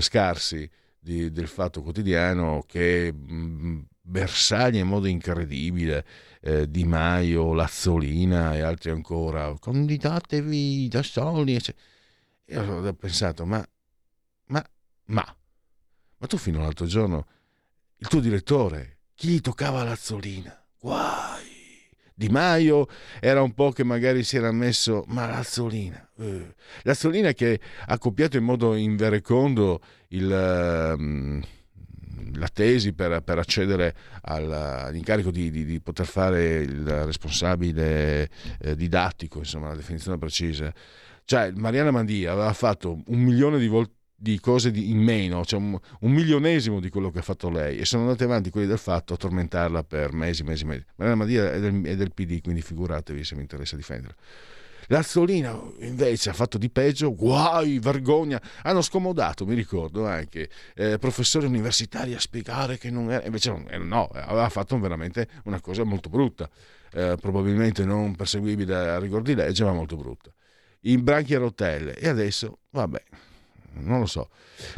Scarsi del Fatto Quotidiano, che bersaglia in modo incredibile Di Maio, Lazzolina e altri ancora, candidatevi da soli, eccetera. Io ho pensato, ma tu fino all'altro giorno il tuo direttore chi gli toccava Lazzolina? Guai! Di Maio era un po' che magari si era messo, ma Lazzolina che ha copiato in modo inverecondo la tesi per accedere all'incarico di poter fare il responsabile didattico, insomma la definizione precisa. Cioè Mariana Mandia aveva fatto 1 milione di cose in meno, cioè un milionesimo di quello che ha fatto lei, e sono andati avanti quelli del Fatto a tormentarla per mesi. Mariana Mandia è del PD, quindi figuratevi se mi interessa difenderla. Lazzolina invece ha fatto di peggio, guai, vergogna. Hanno scomodato, mi ricordo, anche professori universitari a spiegare che non era, invece no, aveva fatto veramente una cosa molto brutta, probabilmente non perseguibile a rigor di legge, ma molto brutta, in branchi a rotelle. E adesso vabbè, non lo so.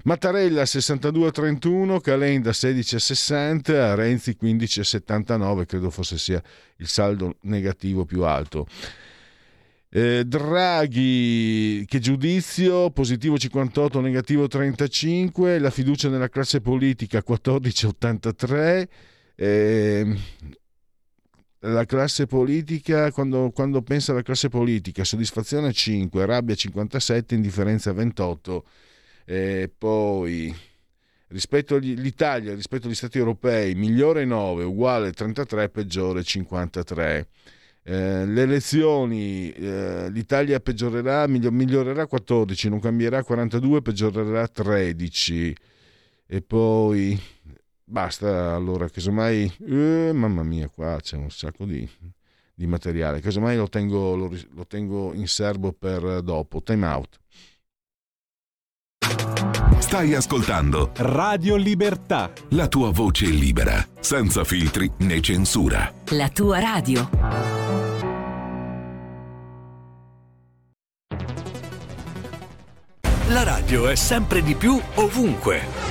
Mattarella 62-31, Calenda 16-60, Renzi 15-79, credo fosse sia il saldo negativo più alto. Draghi, che giudizio? Positivo 58, negativo 35, la fiducia nella classe politica 14-83, la classe politica, quando pensa alla classe politica, soddisfazione 5, rabbia 57, indifferenza 28. Poi rispetto all'Italia, rispetto agli Stati europei, migliore 9, uguale 33, peggiore 53. Le elezioni, l'Italia peggiorerà, migliorerà 14, non cambierà 42, peggiorerà 13. E poi basta, allora, casomai mamma mia, qua c'è un sacco di materiale, casomai lo tengo in serbo per dopo. Time out. Stai ascoltando Radio Libertà, la tua voce libera, senza filtri né censura. La tua radio. La radio è sempre di più ovunque.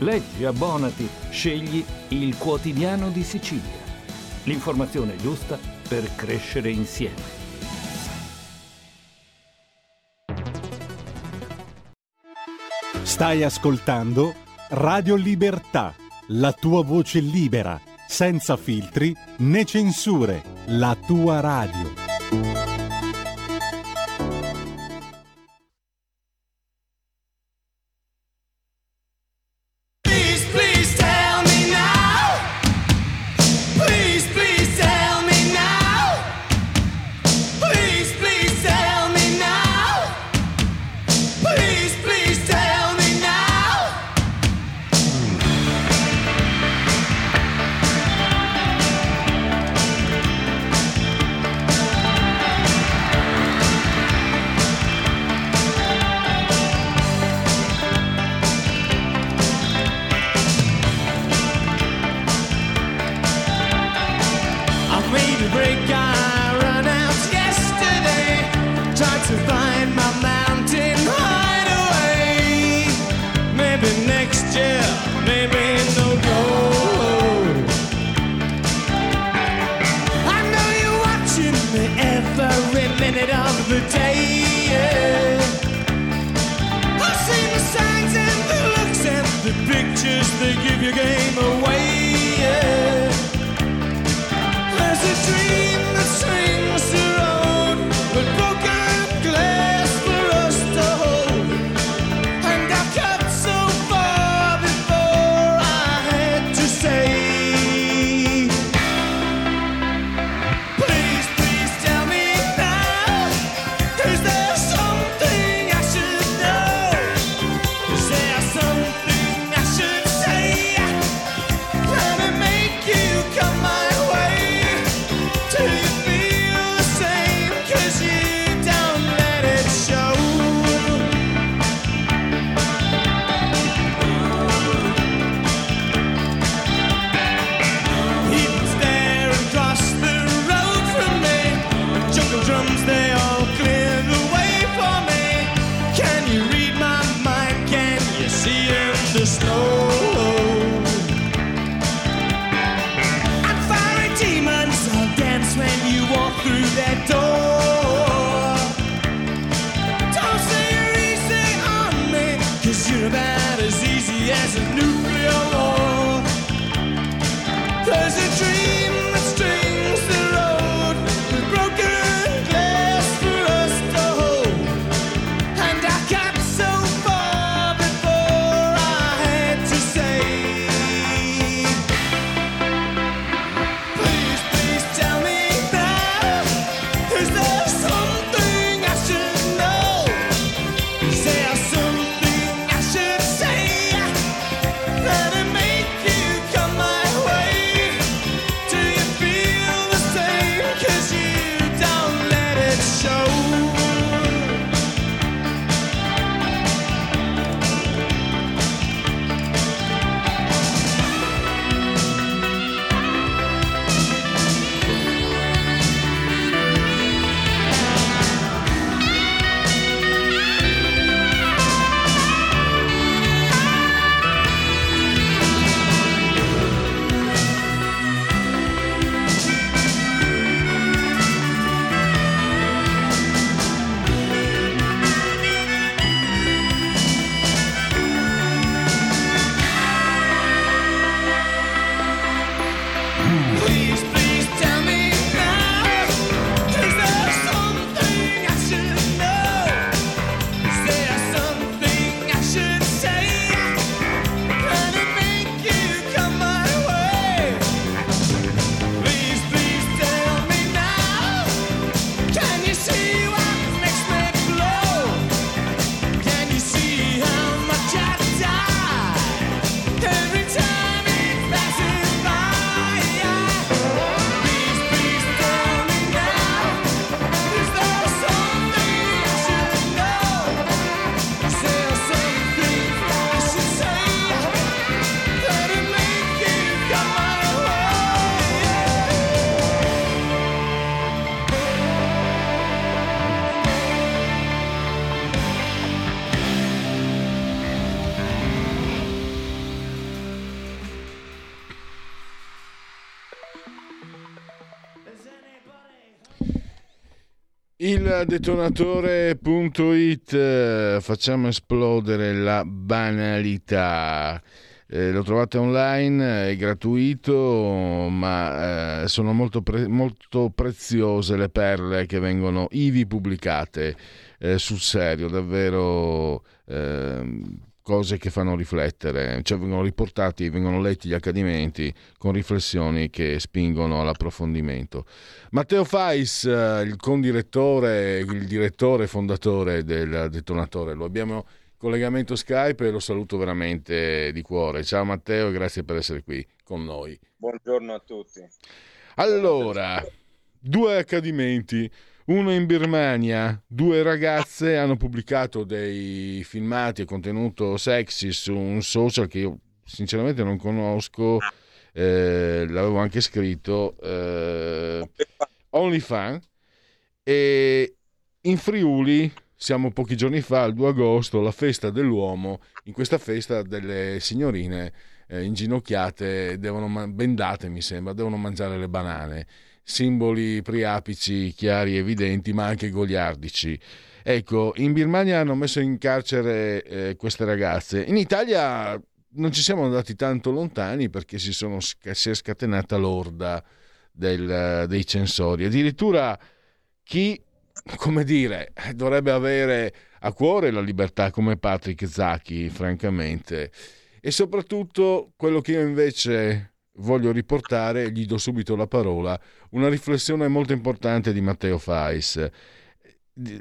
Leggi, abbonati, scegli Il Quotidiano di Sicilia. L'informazione giusta per crescere insieme. Stai ascoltando Radio Libertà, la tua voce libera, senza filtri né censure, la tua radio. Il detonatore.it, facciamo esplodere la banalità. Lo trovate online, è gratuito, ma sono molto preziose le perle che vengono ivi pubblicate, sul serio, davvero, cose che fanno riflettere, cioè vengono riportati, vengono letti gli accadimenti con riflessioni che spingono all'approfondimento. Matteo Fais, il condirettore, il direttore fondatore del Detonatore, lo abbiamo collegamento Skype e lo saluto veramente di cuore. Ciao Matteo, grazie per essere qui con noi. Buongiorno a tutti. Allora, due accadimenti. Uno in Birmania, due ragazze hanno pubblicato dei filmati e contenuto sexy su un social che io sinceramente non conosco, l'avevo anche scritto, OnlyFans, e in Friuli siamo pochi giorni fa, il 2 agosto, la festa dell'uomo. In questa festa delle signorine inginocchiate, bendate mi sembra, devono mangiare le banane. Simboli priapici chiari, evidenti, ma anche goliardici. Ecco, in Birmania hanno messo in carcere queste ragazze. In Italia non ci siamo andati tanto lontani perché si è scatenata l'orda dei censori. Addirittura chi, come dire, dovrebbe avere a cuore la libertà come Patrick Zaki, francamente. E soprattutto quello che io invece voglio riportare, gli do subito la parola, una riflessione molto importante di Matteo Fais,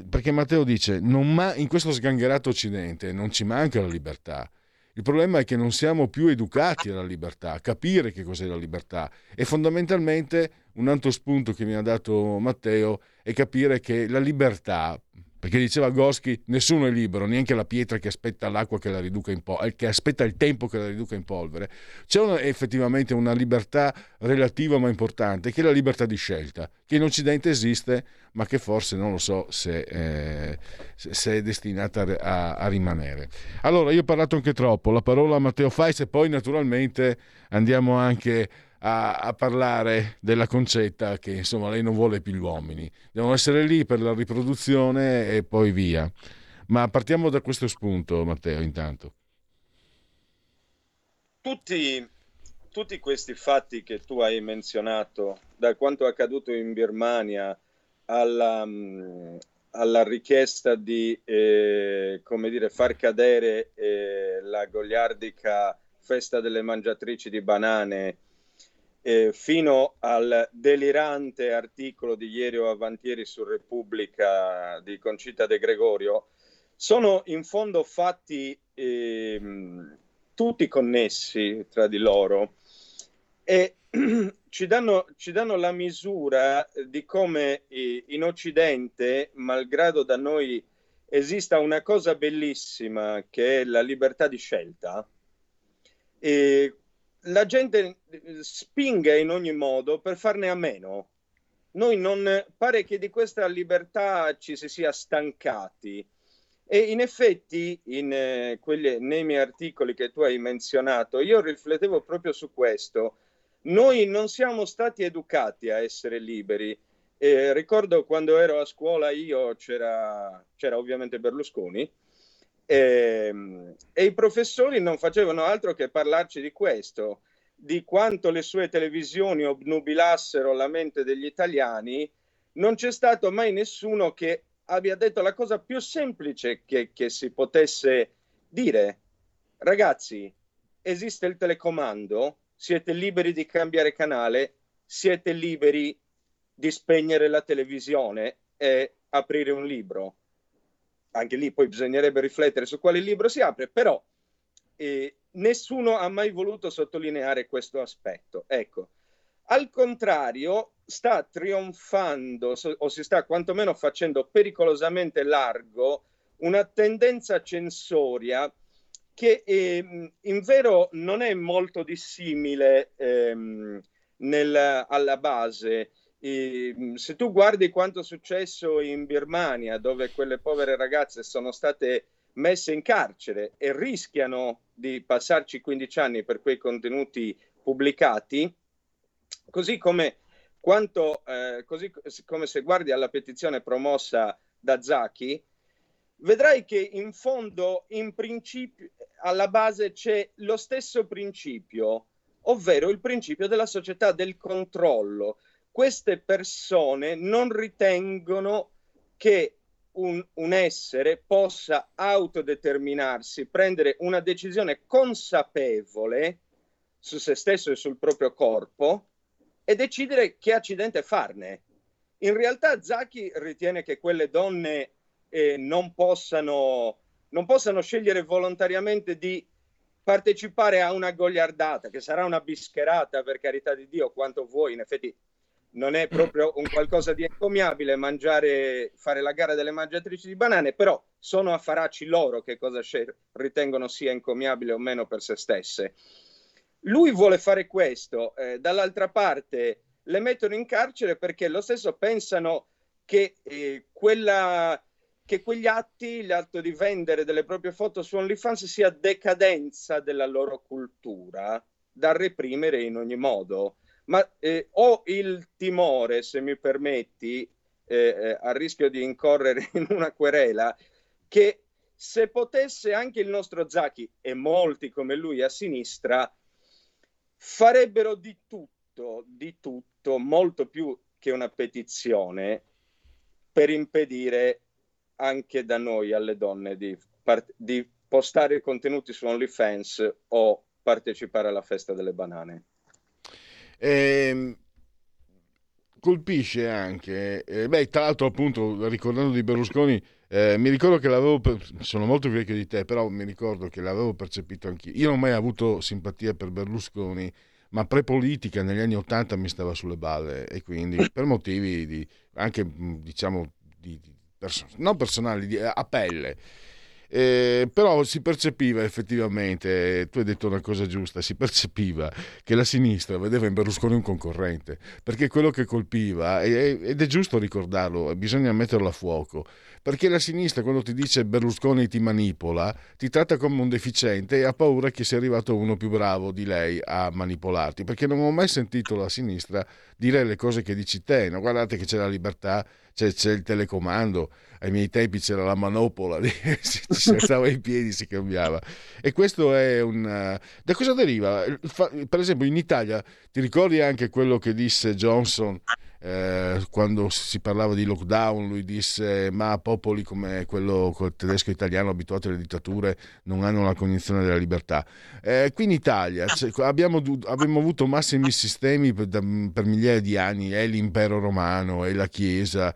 perché Matteo dice in questo sgangherato occidente non ci manca la libertà, il problema è che non siamo più educati alla libertà, capire che cos'è la libertà, e fondamentalmente un altro spunto che mi ha dato Matteo è capire che la libertà, perché diceva Goschi, nessuno è libero, neanche la pietra che aspetta l'acqua che la riduca in polvere, che aspetta il tempo che la riduca in polvere. C'è effettivamente una libertà relativa ma importante, che è la libertà di scelta, che in Occidente esiste, ma che forse non lo so se è destinata a rimanere. Allora, io ho parlato anche troppo, la parola a Matteo Fais e poi naturalmente andiamo anche a parlare della Concetta, che insomma lei non vuole più gli uomini, devono essere lì per la riproduzione e poi via, ma partiamo da questo spunto, Matteo. Intanto tutti questi fatti che tu hai menzionato, da quanto è accaduto in Birmania alla richiesta di far cadere la goliardica festa delle mangiatrici di banane, fino al delirante articolo di ieri o avantieri su Repubblica di Concita De Gregorio, sono in fondo fatti tutti connessi tra di loro e ci danno la misura di come in Occidente, malgrado da noi esista una cosa bellissima che è la libertà di scelta, la gente spinga in ogni modo per farne a meno. Noi non pare che di questa libertà ci si sia stancati, e in effetti nei miei articoli che tu hai menzionato io riflettevo proprio su questo. Noi non siamo stati educati a essere liberi. Ricordo quando ero a scuola io c'era ovviamente Berlusconi, e i professori non facevano altro che parlarci di questo, di quanto le sue televisioni obnubilassero la mente degli italiani. Non c'è stato mai nessuno che abbia detto la cosa più semplice che si potesse dire: ragazzi, esiste il telecomando, siete liberi di cambiare canale, siete liberi di spegnere la televisione e aprire un libro. Anche lì poi bisognerebbe riflettere su quale libro si apre, però nessuno ha mai voluto sottolineare questo aspetto. Ecco, al contrario, sta trionfando, o si sta quantomeno facendo pericolosamente largo, una tendenza censoria che invero non è molto dissimile alla base. Se tu guardi quanto è successo in Birmania, dove quelle povere ragazze sono state messe in carcere e rischiano di passarci 15 anni per quei contenuti pubblicati, così come Quanto, così come se guardi alla petizione promossa da Zaki, vedrai che in fondo, in principio, alla base c'è lo stesso principio, ovvero il principio della società del controllo. Queste persone non ritengono che un essere possa autodeterminarsi, prendere una decisione consapevole su se stesso e sul proprio corpo, e decidere che accidente farne. In realtà Zaki ritiene che quelle donne non possano scegliere volontariamente di partecipare a una gogliardata, che sarà una bischerata, per carità di Dio, quanto vuoi. In effetti non è proprio un qualcosa di encomiabile mangiare, fare la gara delle mangiatrici di banane, però sono affaracci loro che cosa ritengono sia encomiabile o meno per se stesse. Lui vuole fare questo, dall'altra parte le mettono in carcere perché lo stesso pensano che quegli atti, l'atto di vendere delle proprie foto su OnlyFans, sia decadenza della loro cultura da reprimere in ogni modo. Ma ho il timore, se mi permetti, a rischio di incorrere in una querela, che se potesse anche il nostro Zaki, e molti come lui a sinistra, farebbero di tutto, molto più che una petizione, per impedire anche da noi alle donne di postare contenuti su OnlyFans o partecipare alla festa delle banane. Colpisce anche, tra l'altro, appunto, ricordando di Berlusconi, mi ricordo che sono molto vecchio di te, però mi ricordo che l'avevo percepito anch'io. Io non ho mai avuto simpatia per Berlusconi, ma pre-politica negli anni '80 mi stava sulle balle, e quindi per motivi personali, a pelle. Però si percepiva effettivamente, tu hai detto una cosa giusta, si percepiva che la sinistra vedeva in Berlusconi un concorrente, perché quello che colpiva, ed è giusto ricordarlo, bisogna metterlo a fuoco, perché la sinistra, quando ti dice Berlusconi ti manipola, ti tratta come un deficiente e ha paura che sia arrivato uno più bravo di lei a manipolarti, perché non ho mai sentito la sinistra dire le cose che dici te, no? Guardate che c'è la libertà, c'è il telecomando, ai miei tempi c'era la manopola, si alzava i piedi, si cambiava. E questo è da cosa deriva? Per esempio in Italia, ti ricordi anche quello che disse Johnson quando si parlava di lockdown? Lui disse, ma popoli come quello tedesco italiano abituati alle dittature non hanno la cognizione della libertà. Qui in Italia abbiamo avuto massimi sistemi per migliaia di anni, è l'impero romano, è la chiesa,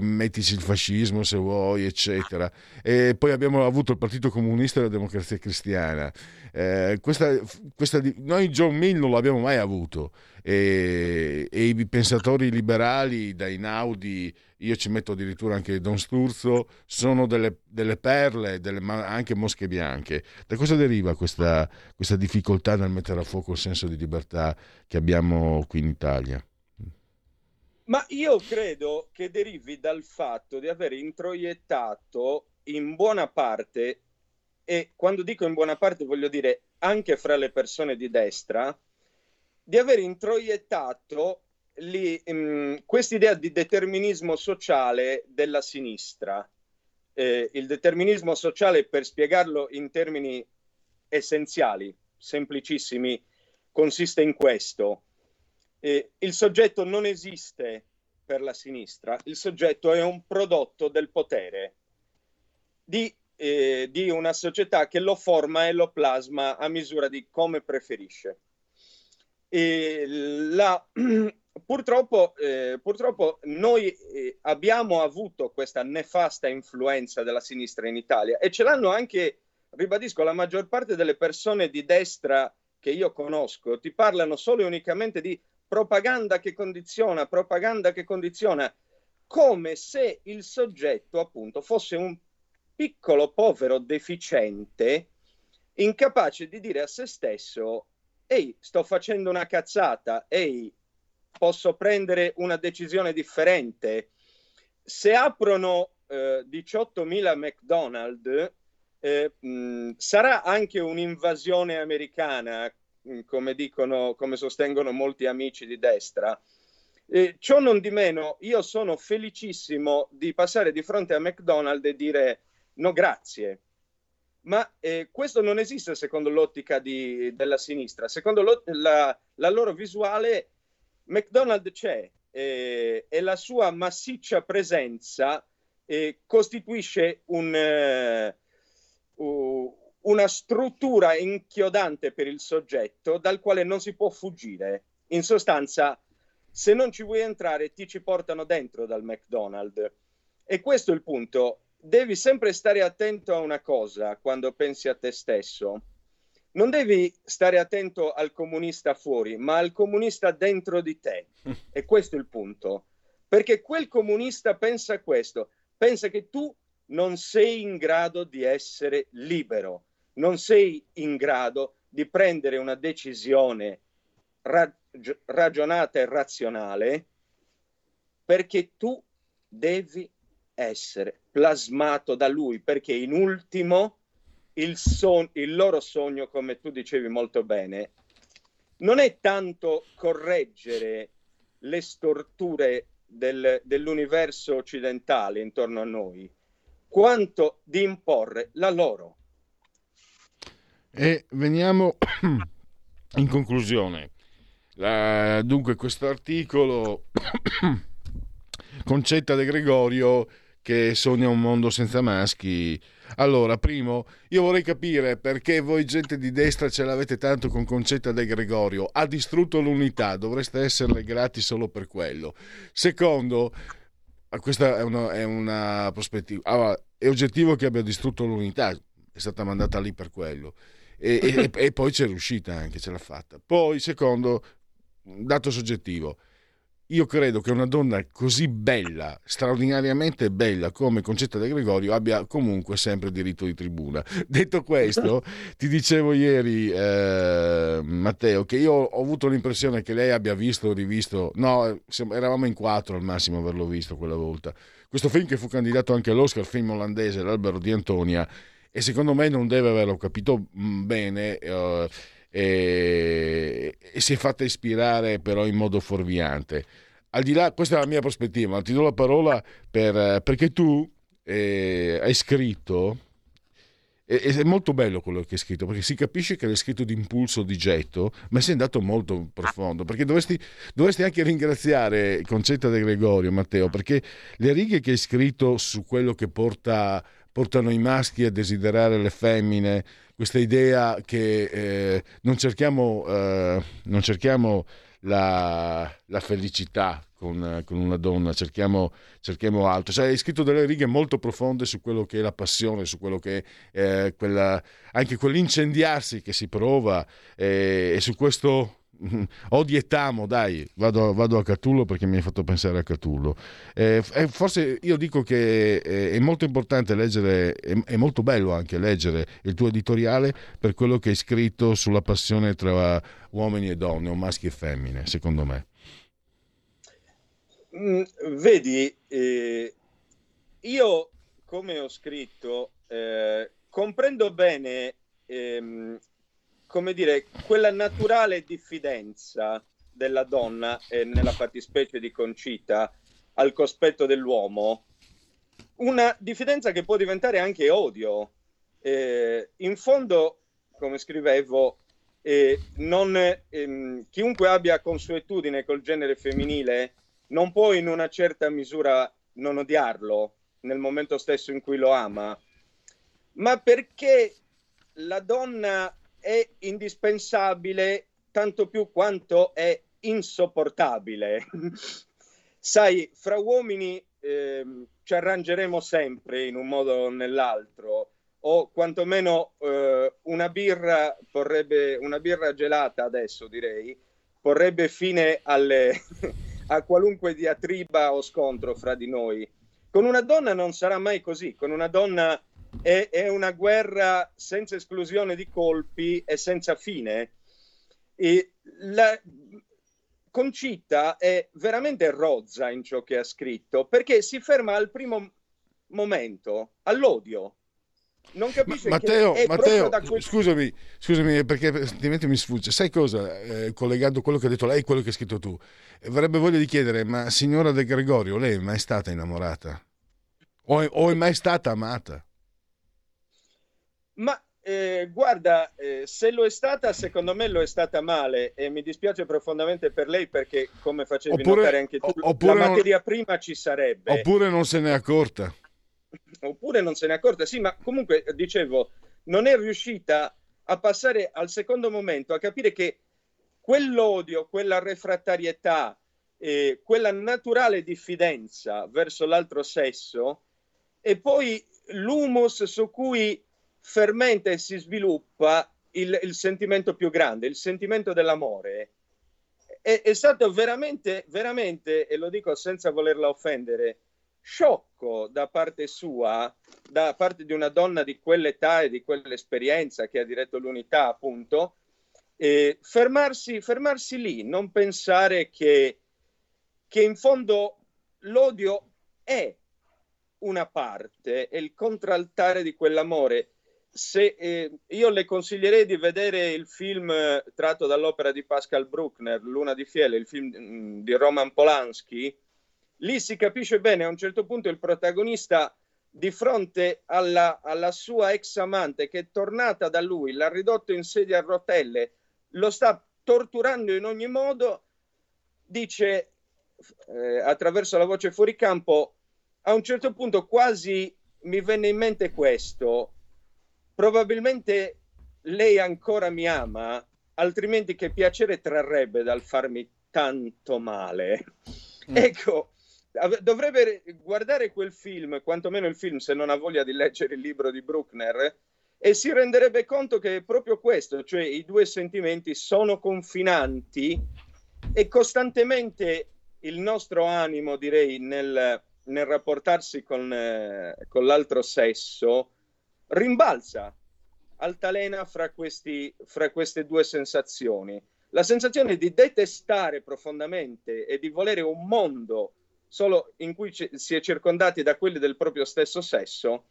mettici il fascismo se vuoi, eccetera. E poi abbiamo avuto il Partito Comunista e la Democrazia Cristiana. Noi John Mill non l'abbiamo mai avuto, e i pensatori liberali, da Einaudi, io ci metto addirittura anche Don Sturzo, sono delle perle, ma anche mosche bianche. Da cosa deriva questa difficoltà nel mettere a fuoco il senso di libertà che abbiamo qui in Italia? Ma io credo che derivi dal fatto di aver introiettato in buona parte, e quando dico in buona parte voglio dire anche fra le persone di destra, di aver introiettato quest'idea di determinismo sociale della sinistra. Il determinismo sociale, per spiegarlo in termini essenziali, semplicissimi, consiste in questo. Il soggetto non esiste per la sinistra, il soggetto è un prodotto del potere, di una società che lo forma e lo plasma a misura di come preferisce. Purtroppo noi abbiamo avuto questa nefasta influenza della sinistra in Italia, e ce l'hanno anche, ribadisco, la maggior parte delle persone di destra che io conosco ti parlano solo e unicamente di propaganda che condiziona, come se il soggetto appunto fosse un piccolo povero deficiente incapace di dire a se stesso: ehi, sto facendo una cazzata, ehi, posso prendere una decisione differente. Se aprono 18.000 McDonald's, sarà anche un'invasione americana, come sostengono molti amici di destra. Ciò non di meno, io sono felicissimo di passare di fronte a McDonald's e dire no grazie, ma questo non esiste secondo l'ottica della sinistra. Secondo la loro visuale McDonald's c'è e la sua massiccia presenza costituisce una struttura inchiodante per il soggetto dal quale non si può fuggire. In sostanza, se non ci vuoi entrare ti ci portano dentro dal McDonald's, e questo è il punto. Devi sempre stare attento a una cosa quando pensi a te stesso: non devi stare attento al comunista fuori, ma al comunista dentro di te. E questo è il punto, perché quel comunista pensa questo, pensa che tu non sei in grado di essere libero, non sei in grado di prendere una decisione ragionata e razionale, perché tu devi essere plasmato da lui, perché in ultimo il loro sogno, come tu dicevi molto bene, non è tanto correggere le storture dell'universo occidentale intorno a noi, quanto di imporre la loro. E veniamo in conclusione. Dunque, questo articolo Concita De Gregorio che sogna un mondo senza maschi. Allora, primo, io vorrei capire perché voi gente di destra ce l'avete tanto con Concita De Gregorio. Ha distrutto l'unità, dovreste esserle grati solo per quello. Secondo, questa è una prospettiva, è oggettivo che abbia distrutto l'unità, è stata mandata lì per quello e poi c'è riuscita, anche ce l'ha fatta. Poi, secondo, dato soggettivo, io credo che una donna così bella, straordinariamente bella come Concetta De Gregorio, abbia comunque sempre diritto di tribuna. Detto questo, ti dicevo ieri, Matteo, che io ho avuto l'impressione che lei abbia visto o rivisto, no, eravamo in 4 al massimo a averlo visto quella volta, questo film che fu candidato anche all'Oscar, film olandese, L'albero di Antonia, e secondo me non deve averlo capito bene, e si è fatta ispirare però in modo fuorviante. Al di là, questa è la mia prospettiva, ma ti do la parola perché tu hai scritto, e è molto bello quello che hai scritto, perché si capisce che l'hai scritto d'impulso, di getto, ma sei andato molto profondo, perché dovresti anche ringraziare Concetta De Gregorio, Matteo, perché le righe che hai scritto su quello che portano i maschi a desiderare le femmine, questa idea che non cerchiamo la felicità con una donna, cerchiamo altro. Cioè, hai scritto delle righe molto profonde su quello che è la passione, su quello che è anche quell'incendiarsi che si prova, e su questo odietamo, dai, vado a Catullo perché mi hai fatto pensare a Catullo. Forse io dico che è molto importante leggere, è molto bello anche leggere il tuo editoriale per quello che hai scritto sulla passione tra uomini e donne, o maschi e femmine, secondo me. Vedi, io, come ho scritto, comprendo bene come dire, quella naturale diffidenza della donna, nella fattispecie di Concita, al cospetto dell'uomo, una diffidenza che può diventare anche odio. In fondo, come scrivevo, chiunque abbia consuetudine col genere femminile non può in una certa misura non odiarlo nel momento stesso in cui lo ama, ma perché la donna è indispensabile tanto più quanto è insopportabile. Sai, fra uomini ci arrangeremo sempre in un modo o nell'altro, o quantomeno una birra gelata adesso, direi, porrebbe fine a qualunque diatriba o scontro fra di noi. Con una donna non sarà mai così. Con una donna è una guerra senza esclusione di colpi e senza fine. E la Concita è veramente rozza in ciò che ha scritto, perché si ferma al primo momento, all'odio. Non capisce. Matteo, scusami perché effettivamente mi sfugge. Sai cosa? Collegando quello che ha detto lei e quello che hai scritto tu, avrebbe voglia di chiedere: ma signora De Gregorio, lei è mai stata innamorata? O è mai stata amata? Ma guarda, se lo è stata, secondo me lo è stata male, e mi dispiace profondamente per lei, perché come facevi notare anche tu, la materia prima ci sarebbe. Oppure non se n'è accorta. Oppure non se n'è accorta, sì, ma comunque dicevo, non è riuscita a passare al secondo momento, a capire che quell'odio, quella refrattarietà, quella naturale diffidenza verso l'altro sesso, e poi l'humus su cui fermenta e si sviluppa il sentimento più grande, il sentimento dell'amore, è stato veramente, veramente, e lo dico senza volerla offendere, sciocco da parte sua, da parte di una donna di quell'età e di quell'esperienza che ha diretto l'Unità, appunto, fermarsi lì, non pensare che in fondo l'odio è una parte, è il contraltare di quell'amore. Io le consiglierei di vedere il film tratto dall'opera di Pascal Bruckner, Luna di Fiele, il film di Roman Polanski. Lì si capisce bene, a un certo punto il protagonista, di fronte alla sua ex amante che è tornata da lui, l'ha ridotto in sedia a rotelle, lo sta torturando in ogni modo, dice attraverso la voce fuoricampo, a un certo punto quasi mi venne in mente questo, probabilmente lei ancora mi ama, altrimenti che piacere trarrebbe dal farmi tanto male. Ecco. Dovrebbe guardare quel film, quantomeno il film, se non ha voglia di leggere il libro di Bruckner, e si renderebbe conto che è proprio questo, cioè i due sentimenti sono confinanti e costantemente il nostro animo, direi, nel rapportarsi con l'altro sesso rimbalza altalena fra queste due sensazioni. La sensazione di detestare profondamente e di volere un mondo solo in cui si è circondati da quelli del proprio stesso sesso,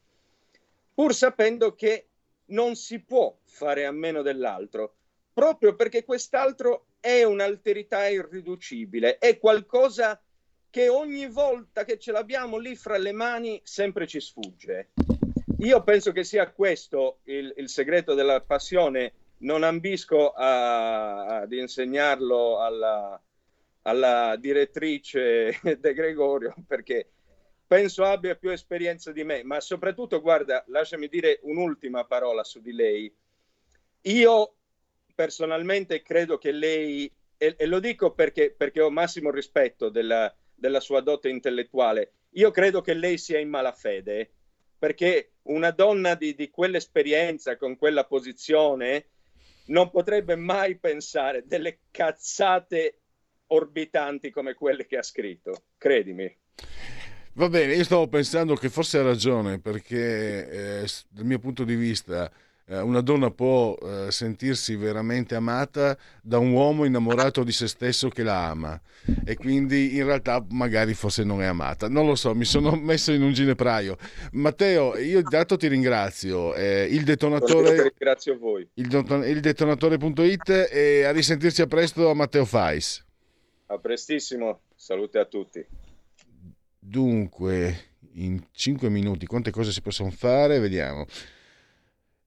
pur sapendo che non si può fare a meno dell'altro, proprio perché quest'altro è un'alterità irriducibile, è qualcosa che ogni volta che ce l'abbiamo lì fra le mani sempre ci sfugge. Io penso che sia questo il segreto della passione, non ambisco ad insegnarlo alla direttrice De Gregorio, perché penso abbia più esperienza di me, ma soprattutto, guarda, lasciami dire un'ultima parola su di lei. Io personalmente credo che lei, e lo dico perché ho massimo rispetto della sua dote intellettuale, io credo che lei sia in malafede, perché una donna di quell'esperienza, con quella posizione, non potrebbe mai pensare delle cazzate orbitanti come quelle che ha scritto, credimi. Va bene, io stavo pensando che forse ha ragione, perché dal mio punto di vista una donna può sentirsi veramente amata da un uomo innamorato di se stesso che la ama, e quindi in realtà magari forse non è amata, non lo so, mi sono messo in un ginepraio. Matteo, io dato ti ringrazio, il detonatore, ringrazio voi, il detonatore.it, e a risentirci a presto a Matteo Fais. A prestissimo, salute a tutti. Dunque, in 5 minuti quante cose si possono fare? Vediamo.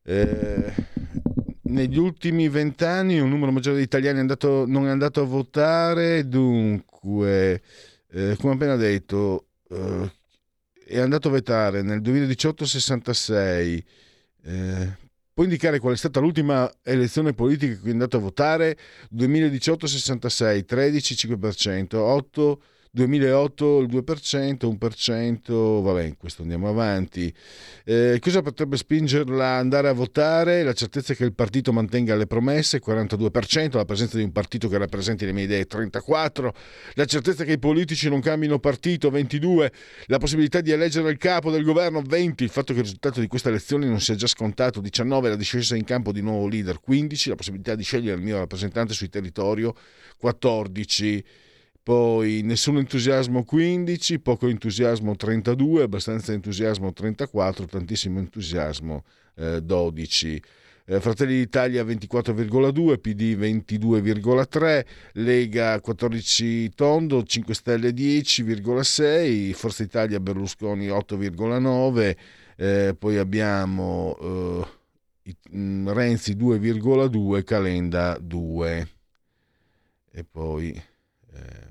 Negli ultimi 20 anni un numero maggiore di italiani non è andato a votare, dunque come appena detto è andato a votare nel 2018 66. Puoi indicare qual è stata l'ultima elezione politica in cui è andato a votare? 2018 66, 13 5%, 8 2008 il 2%, 1%, va bene, questo andiamo avanti. Cosa potrebbe spingerla ad andare a votare? La certezza che il partito mantenga le promesse, 42%, la presenza di un partito che rappresenti le mie idee, 34%, la certezza che i politici non cambino partito, 22%, la possibilità di eleggere il capo del governo, 20%, il fatto che il risultato di questa elezione non sia già scontato, 19%, la discesa in campo di nuovo leader, 15%, la possibilità di scegliere il mio rappresentante sul territorio, 14%. Poi nessun entusiasmo 15, poco entusiasmo 32, abbastanza entusiasmo 34, tantissimo entusiasmo 12. Fratelli d'Italia 24,2, PD 22,3, Lega 14 tondo, 5 Stelle 10,6, Forza Italia Berlusconi 8,9, poi abbiamo Renzi 2,2, Calenda 2. E poi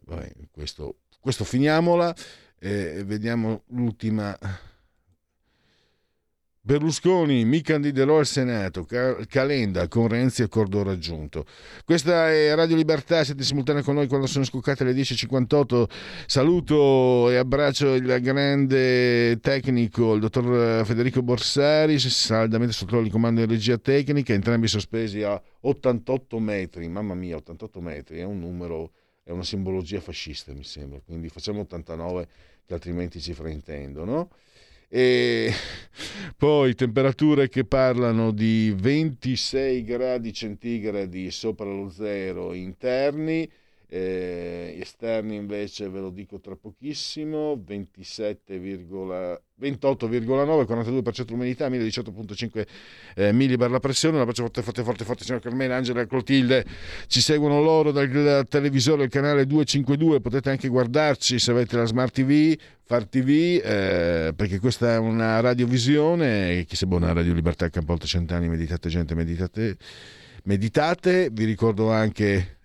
vabbè, questo finiamola, vediamo l'ultima. Berlusconi, mi candiderò al Senato, Calenda, con Renzi accordo raggiunto. Questa è Radio Libertà, siete simultanei con noi quando sono scoccate le 10.58. Saluto e abbraccio il grande tecnico, il dottor Federico Borsari, saldamente sotto il comando di regia tecnica, entrambi sospesi a 88 metri. Mamma mia, 88 metri, è un numero, è una simbologia fascista mi sembra, quindi facciamo 89 che altrimenti ci fraintendono. E poi temperature che parlano di 26 gradi centigradi sopra lo zero interni, esterni invece ve lo dico tra pochissimo, 27,28,9, 42% l'umidità, 1018,5 millibar la pressione. Un abbraccio forte forte forte forte signor Carmela, Angela, Clotilde, ci seguono loro dal televisore, il canale 252, potete anche guardarci se avete la Smart TV, Far TV, perché questa è una radiovisione, chi se buona Radio Libertà, campo oltre 100 anni, meditate gente, meditate, vi ricordo anche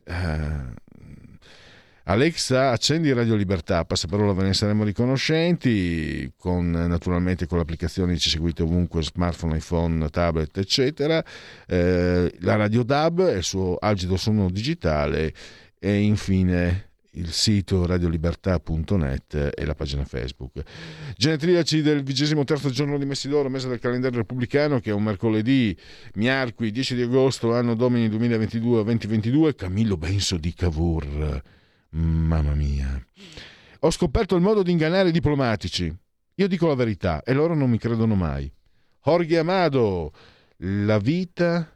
Alexa, accendi Radio Libertà, passaparola, ve ne saremo riconoscenti, con naturalmente con l'applicazione ci seguite ovunque, smartphone, iPhone, tablet, eccetera, la Radio DAB e il suo algido suono digitale e infine il sito radiolibertà.net e la pagina Facebook. Genetriaci del 23° giorno di Messidoro, mese del calendario repubblicano, che è un mercoledì, miarqui 10 di agosto, anno domini 2022. Camillo Benso di Cavour, mamma mia, ho scoperto il modo di ingannare i diplomatici, io dico la verità e loro non mi credono mai. Jorge Amado, la vita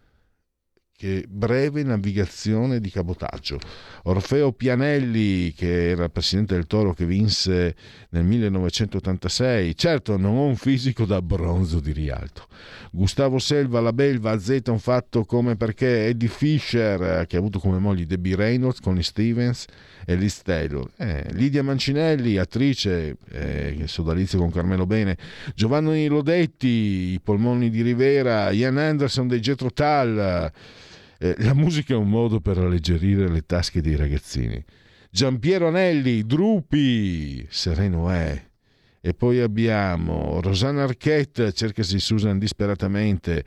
che breve navigazione di cabotaggio. Orfeo Pianelli, che era il presidente del Toro che vinse nel 1986, certo non ho un fisico da bronzo di Rialto. Gustavo Selva, la belva, Z un fatto come perché, Eddie Fisher, che ha avuto come mogli Debbie Reynolds, Connie Stevens e Liz Taylor, Lidia Mancinelli, attrice, sodalizio con Carmelo Bene, Giovanni Lodetti, I polmoni di Rivera, Ian Anderson dei Jethro Tull. La musica è un modo per alleggerire le tasche dei ragazzini. Giampiero Anelli, Drupi, Sereno è. E poi abbiamo Rosanna Arquette, cercasi Susan disperatamente.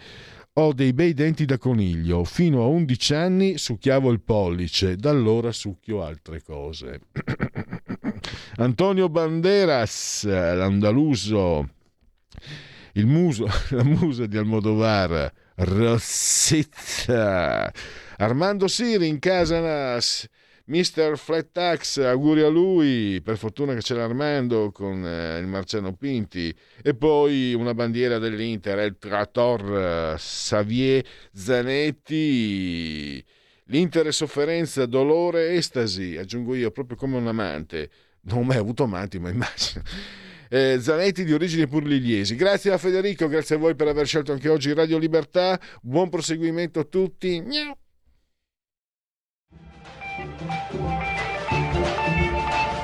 Ho dei bei denti da coniglio, fino a 11 anni succhiavo il pollice, da allora succhio altre cose. Antonio Banderas, l'andaluso, il muso, la musa di Almodovar, Rossetta. Armando Siri in Casanas, Mr. Flat Tax, auguri a lui, per fortuna che c'è l'Armando con il Marciano Pinti. E poi una bandiera dell'Inter, il Trator, Xavier Zanetti, l'Inter è sofferenza, dolore, estasi, aggiungo io, proprio come un amante, non ho mai avuto amanti ma immagino. Zanetti di origini pugliesi. Grazie a Federico, grazie a voi per aver scelto anche oggi Radio Libertà, buon proseguimento a tutti.